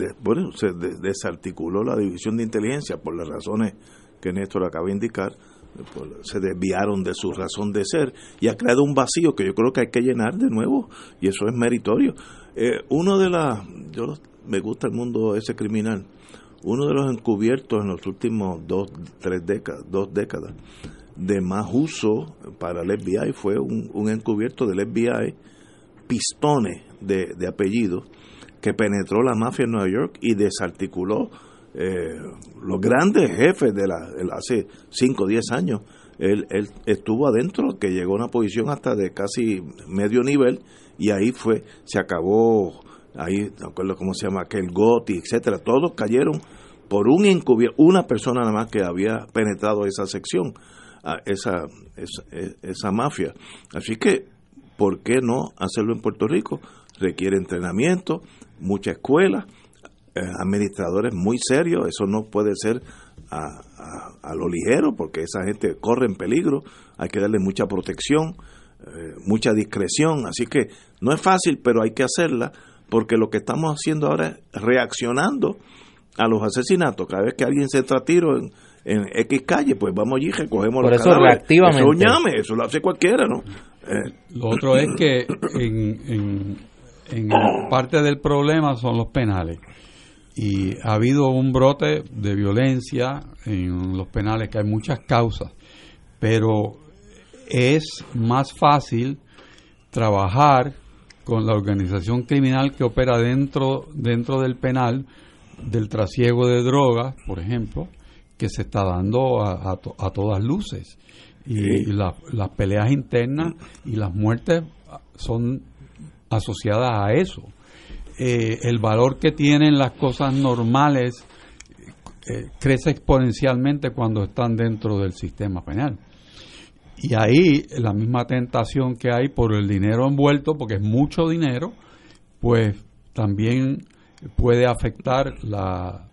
desarticuló la División de Inteligencia por las razones que Néstor acaba de indicar. Se desviaron de su razón de ser y ha creado un vacío que yo creo que hay que llenar de nuevo, y eso es meritorio. Me gusta el mundo ese criminal. Uno de los encubiertos en los últimos dos décadas de más uso para el FBI fue un encubierto del FBI, Pistone de apellido, que penetró la mafia en Nueva York y desarticuló los grandes jefes hace 5 o 10 años. Él estuvo adentro, que llegó a una posición hasta de casi medio nivel, y ahí se acabó. Ahí, no acuerdo cómo se llama, aquel Gotti, etcétera, todos cayeron por una persona nada más que había penetrado esa sección. a esa mafia. Así que, ¿por qué no hacerlo en Puerto Rico? Requiere entrenamiento, mucha escuela, administradores muy serios. Eso no puede ser a lo ligero, porque esa gente corre en peligro. Hay que darle mucha protección, mucha discreción. Así que no es fácil, pero hay que hacerla, porque lo que estamos haciendo ahora es reaccionando a los asesinatos. Cada vez que alguien se entra a tiro en X calle, pues vamos allí, recogemos los cadáveres. Eso ñame, eso lo hace cualquiera, ¿no? Lo otro es que en parte del problema son los penales. Y ha habido un brote de violencia en los penales, que hay muchas causas, pero es más fácil trabajar con la organización criminal que opera dentro del penal, del trasiego de drogas, por ejemplo, que se está dando a todas luces. Y las peleas internas y las muertes son asociadas a eso. El valor que tienen las cosas normales crece exponencialmente cuando están dentro del sistema penal. Y ahí la misma tentación que hay por el dinero envuelto, porque es mucho dinero, pues también puede afectar la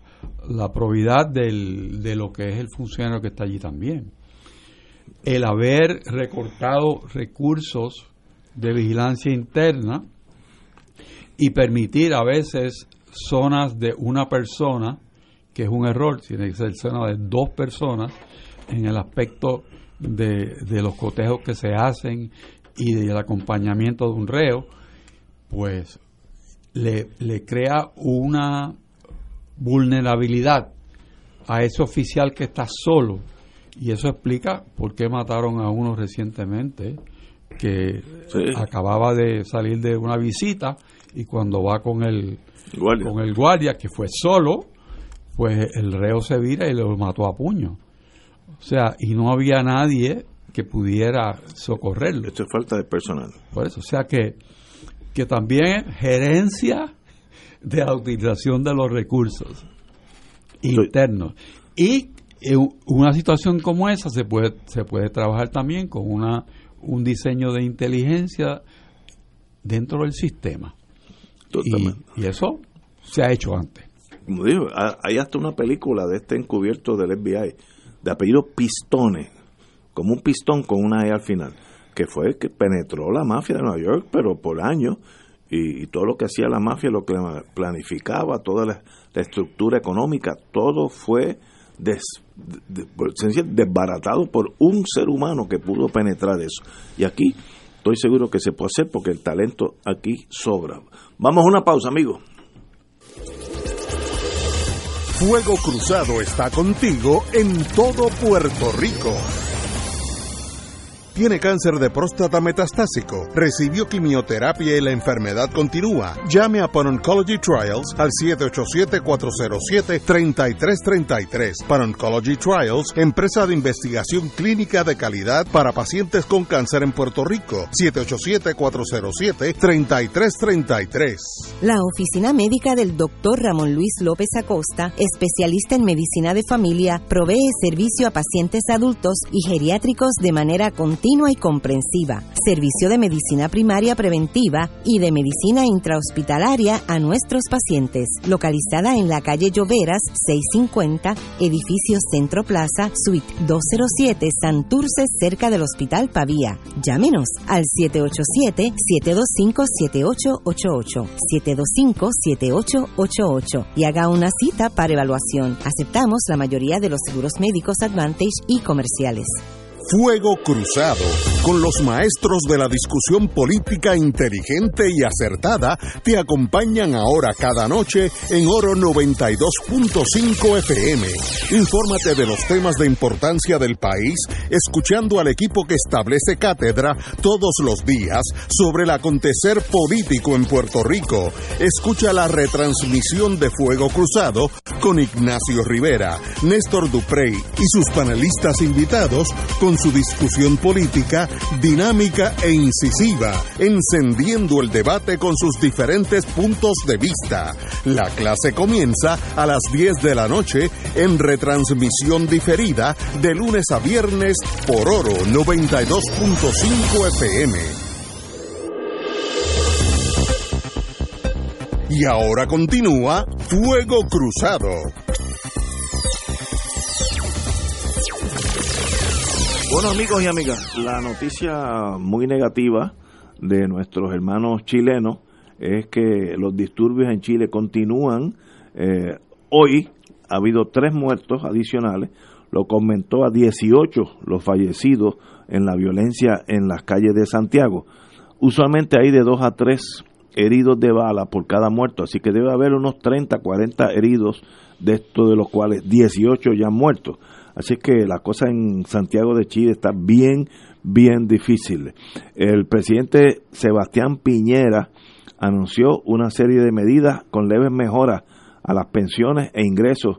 probidad de lo que es el funcionario que está allí también. El haber recortado recursos de vigilancia interna y permitir a veces zonas de una persona, que es un error, tiene que ser zona de dos personas en el aspecto de los cotejos que se hacen y del acompañamiento de un reo, pues le crea una vulnerabilidad a ese oficial que está solo. Y eso explica por qué mataron a uno recientemente que acababa de salir de una visita, y cuando va con el guardia, que fue solo, pues el reo se vira y lo mató a puño. O sea, y no había nadie que pudiera socorrerlo. Esto es falta de personal. Por eso, o sea que también gerencia de la utilización de los recursos internos. Y una situación como esa se puede trabajar también con un diseño de inteligencia dentro del sistema. Y eso se ha hecho antes. Como digo, hay hasta una película de este encubierto del FBI, de apellido Pistone, como un pistón con una E al final, que fue el que penetró la mafia de Nueva York, pero por años, y todo lo que hacía la mafia, lo que planificaba, toda la estructura económica, todo fue desbaratado por un ser humano que pudo penetrar eso. Y aquí estoy seguro que se puede hacer, porque el talento aquí sobra. Vamos a una pausa, amigos. Fuego Cruzado está contigo en todo Puerto Rico. Tiene cáncer de próstata metastásico, recibió quimioterapia y la enfermedad continúa. Llame a Pan Oncology Trials al 787-407-3333. Pan Oncology Trials, empresa de investigación clínica de calidad para pacientes con cáncer en Puerto Rico. 787-407-3333. La oficina médica del Dr. Ramón Luis López Acosta, especialista en medicina de familia, provee servicio a pacientes adultos y geriátricos de manera continua y comprensiva, servicio de medicina primaria preventiva y de medicina intrahospitalaria a nuestros pacientes. Localizada en la calle Lloveras 650, edificio Centro Plaza, suite 207, Santurce, cerca del Hospital Pavía. Llámenos al 787-725-7888, 725-7888, y haga una cita para evaluación. Aceptamos la mayoría de los seguros médicos Advantage y comerciales. Fuego Cruzado, con los maestros de la discusión política inteligente y acertada, te acompañan ahora cada noche en Oro 92.5 FM. Infórmate de los temas de importancia del país, escuchando al equipo que establece cátedra todos los días sobre el acontecer político en Puerto Rico. Escucha la retransmisión de Fuego Cruzado con Ignacio Rivera, Néstor Duprey y sus panelistas invitados, con su discusión política dinámica e incisiva, encendiendo el debate con sus diferentes puntos de vista. La clase comienza a las 10 de la noche en retransmisión diferida de lunes a viernes por Oro 92.5 FM. Y ahora continúa Fuego Cruzado. Bueno, amigos y amigas, la noticia muy negativa de nuestros hermanos chilenos es que los disturbios en Chile continúan. Hoy ha habido 3 muertos adicionales, lo aumentó a 18 los fallecidos en la violencia en las calles de Santiago. Usualmente hay de 2 a 3 heridos de bala por cada muerto, así que debe haber unos 30, 40 heridos, de estos de los cuales 18 ya han muerto. Así que la cosa en Santiago de Chile está bien, bien difícil. El presidente Sebastián Piñera anunció una serie de medidas con leves mejoras a las pensiones e ingresos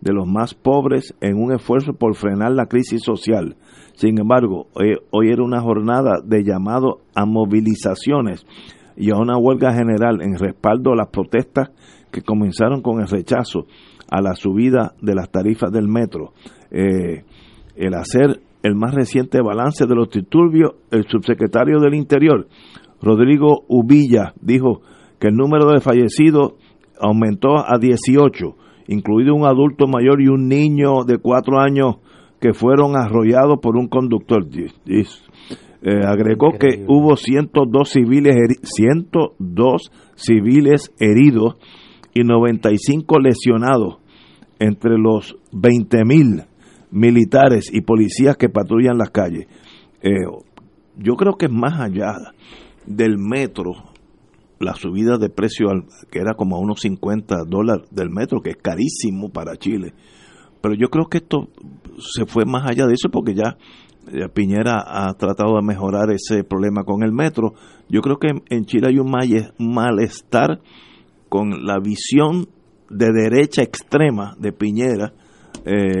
de los más pobres en un esfuerzo por frenar la crisis social. Sin embargo, hoy era una jornada de llamado a movilizaciones y a una huelga general en respaldo a las protestas que comenzaron con el rechazo a la subida de las tarifas del metro. El hacer el más reciente balance de los disturbios, el subsecretario del Interior, Rodrigo Ubilla, dijo que el número de fallecidos aumentó a 18, incluido un adulto mayor y un niño de 4 años que fueron arrollados por un conductor. Agregó increíble que hubo 102 civiles heridos y 95 lesionados entre los 20.000 militares y policías que patrullan las calles. Yo creo que más allá del metro, la subida de precio, que era como a unos $50 del metro, que es carísimo para Chile, pero yo creo que esto se fue más allá de eso, porque ya Piñera ha tratado de mejorar ese problema con el metro. Yo creo que en Chile hay un malestar con la visión de derecha extrema de Piñera,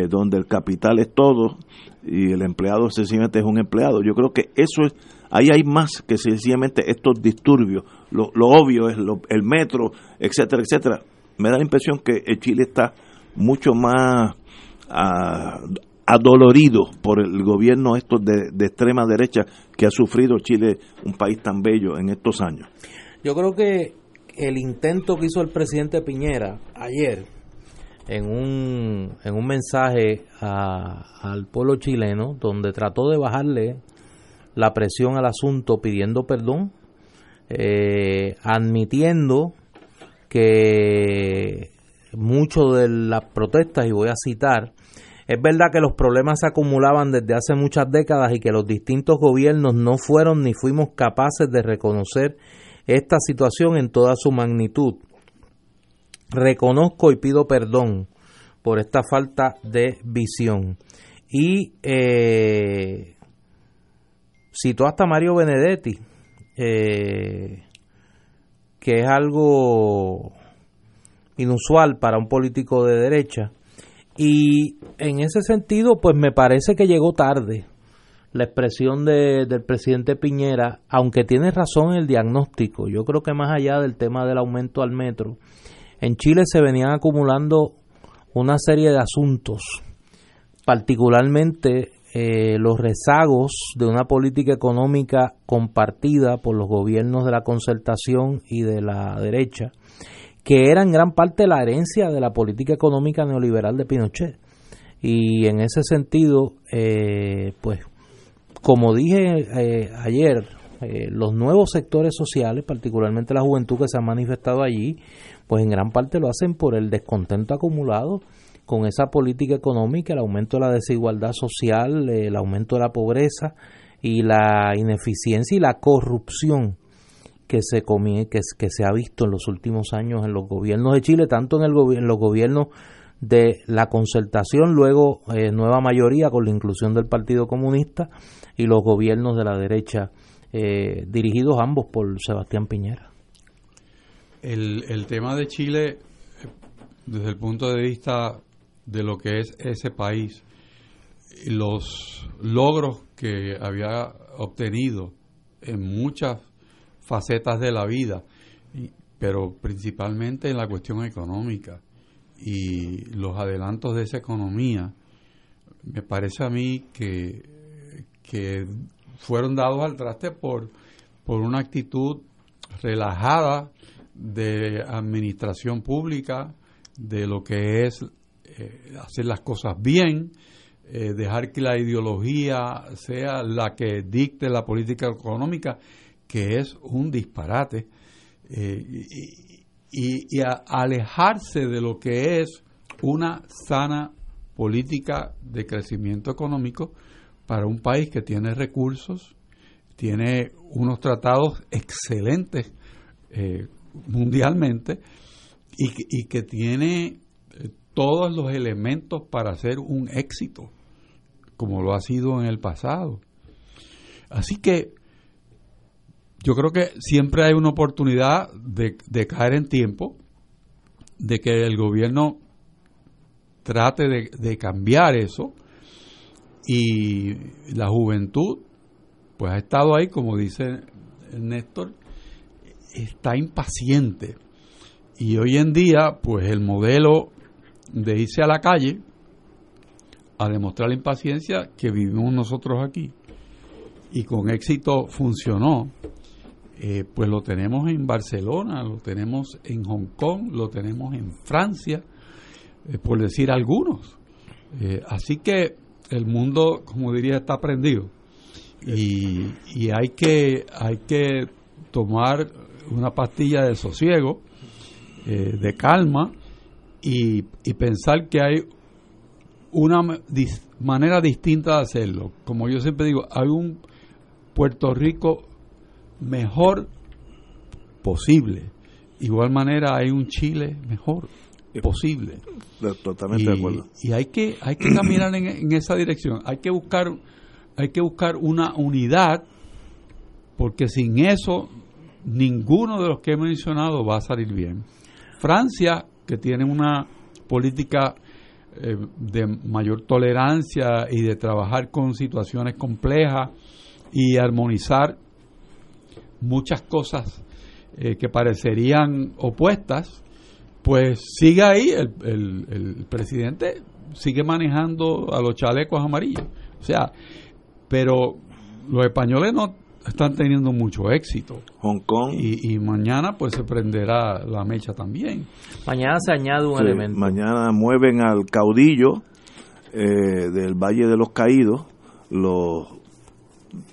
donde el capital es todo y el empleado sencillamente es un empleado. Yo creo que eso es, ahí hay más que sencillamente estos disturbios. Lo obvio es el metro, etcétera, etcétera. Me da la impresión que Chile está mucho más adolorido por el gobierno estos de extrema derecha que ha sufrido Chile, un país tan bello, en estos años. Yo creo que el intento que hizo el presidente Piñera ayer en un mensaje al pueblo chileno, donde trató de bajarle la presión al asunto pidiendo perdón, admitiendo que mucho de las protestas, y voy a citar, es verdad que los problemas se acumulaban desde hace muchas décadas y que los distintos gobiernos no fueron ni fuimos capaces de reconocer esta situación en toda su magnitud. Reconozco y pido perdón por esta falta de visión. Y citó hasta Mario Benedetti, que es algo inusual para un político de derecha. Y en ese sentido, pues me parece que llegó tarde la expresión del presidente Piñera, aunque tiene razón en el diagnóstico. Yo creo que más allá del tema del aumento al metro, en Chile se venían acumulando una serie de asuntos, particularmente los rezagos de una política económica compartida por los gobiernos de la concertación y de la derecha, que era en gran parte la herencia de la política económica neoliberal de Pinochet. Y en ese sentido, pues, como dije ayer, los nuevos sectores sociales, particularmente la juventud que se ha manifestado allí, pues en gran parte lo hacen por el descontento acumulado con esa política económica, el aumento de la desigualdad social, el aumento de la pobreza y la ineficiencia y la corrupción que se ha visto en los últimos años en los gobiernos de Chile, tanto en los gobiernos de la concertación, luego nueva mayoría con la inclusión del Partido Comunista, y los gobiernos de la derecha, dirigidos ambos por Sebastián Piñera. El tema de Chile, desde el punto de vista de lo que es ese país, los logros que había obtenido en muchas facetas de la vida, pero principalmente en la cuestión económica y los adelantos de esa economía, me parece a mí que fueron dados al traste por una actitud relajada de administración pública, de lo que es hacer las cosas bien, dejar que la ideología sea la que dicte la política económica, que es un disparate, y alejarse de lo que es una sana política de crecimiento económico para un país que tiene recursos, tiene unos tratados excelentes mundialmente y que tiene todos los elementos para ser un éxito, como lo ha sido en el pasado. Así que yo creo que siempre hay una oportunidad de caer en tiempo, de que el gobierno trate de cambiar eso, y la juventud pues ha estado ahí, como dice Néstor, está impaciente, y hoy en día pues el modelo de irse a la calle a demostrar la impaciencia que vivimos nosotros aquí y con éxito funcionó, pues lo tenemos en Barcelona, lo tenemos en Hong Kong, lo tenemos en Francia, por decir algunos. Así que el mundo, como diría, está prendido, y hay que tomar una pastilla de sosiego, de calma, y pensar que hay una manera distinta de hacerlo. Como yo siempre digo, hay un Puerto Rico mejor posible. Igual manera hay un Chile mejor posible. Totalmente de acuerdo. Y hay que caminar en esa dirección. Hay que buscar una unidad, porque sin eso ninguno de los que he mencionado va a salir bien. Francia, que tiene una política de mayor tolerancia y de trabajar con situaciones complejas y armonizar muchas cosas que parecerían opuestas, pues sigue ahí, el presidente sigue manejando a los chalecos amarillos. O sea, pero los españoles no están teniendo mucho éxito. Hong Kong. Y mañana pues se prenderá la mecha también. Mañana se añade un elemento. Mañana mueven al caudillo del Valle de los Caídos, lo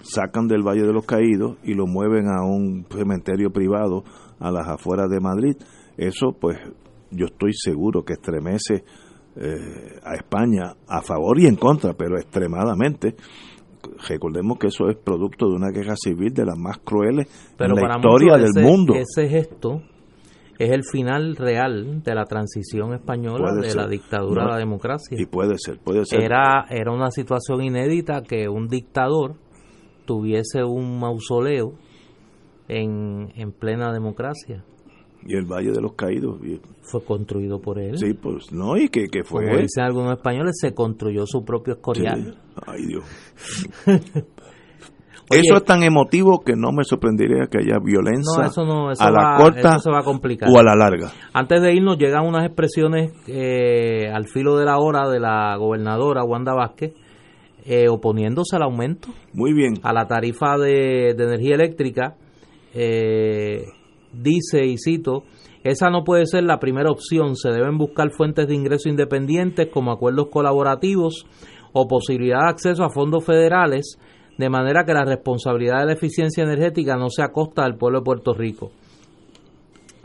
sacan del Valle de los Caídos y lo mueven a un cementerio privado a las afueras de Madrid. Eso pues yo estoy seguro que estremece a España a favor y en contra, pero extremadamente. Recordemos que eso es producto de una guerra civil de las más crueles en la historia del mundo. Ese gesto es el final real de la transición española de la dictadura a la democracia. Y puede ser. Era una situación inédita que un dictador tuviese un mausoleo en plena democracia. Y el Valle de los Caídos fue construido por él. Sí, pues no, y que fue. Como dicen algunos españoles, se construyó su propio escorial. Sí. Ay, Dios. Oye, eso es tan emotivo que no me sorprendería que haya violencia a la corta o a la larga. Antes de irnos, llegan unas expresiones al filo de la hora de la gobernadora Wanda Vázquez, oponiéndose al aumento. Muy bien. A la tarifa de energía eléctrica. Dice, y cito, esa no puede ser la primera opción, se deben buscar fuentes de ingreso independientes como acuerdos colaborativos o posibilidad de acceso a fondos federales, de manera que la responsabilidad de la eficiencia energética no sea a costa del pueblo de Puerto Rico.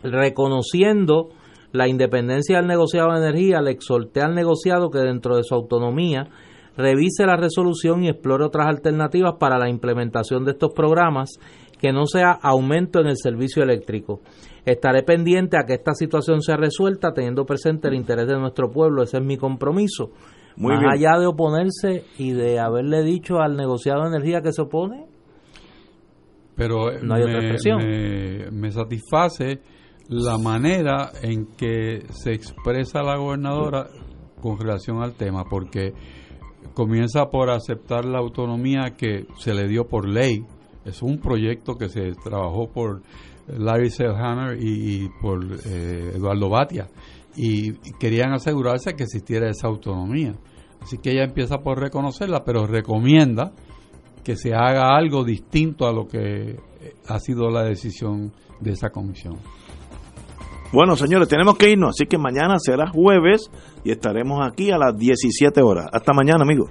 Reconociendo la independencia del negociado de energía, le exhorté al negociado que dentro de su autonomía revise la resolución y explore otras alternativas para la implementación de estos programas, que no sea aumento en el servicio eléctrico. Estaré pendiente a que esta situación sea resuelta, teniendo presente el interés de nuestro pueblo. Ese es mi compromiso. Muy Más bien. Allá de oponerse y de haberle dicho al negociado de energía que se opone, pero no hay otra expresión. Me satisface la manera en que se expresa la gobernadora con relación al tema, porque comienza por aceptar la autonomía que se le dio por ley. Es un proyecto que se trabajó por Larry Selhammer y por Eduardo Batia, y querían asegurarse que existiera esa autonomía. Así que ella empieza por reconocerla, pero recomienda que se haga algo distinto a lo que ha sido la decisión de esa comisión. Bueno, señores, tenemos que irnos, así que mañana será jueves y estaremos aquí a las 17 horas. Hasta mañana, amigos.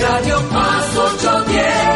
Radio Paz 810.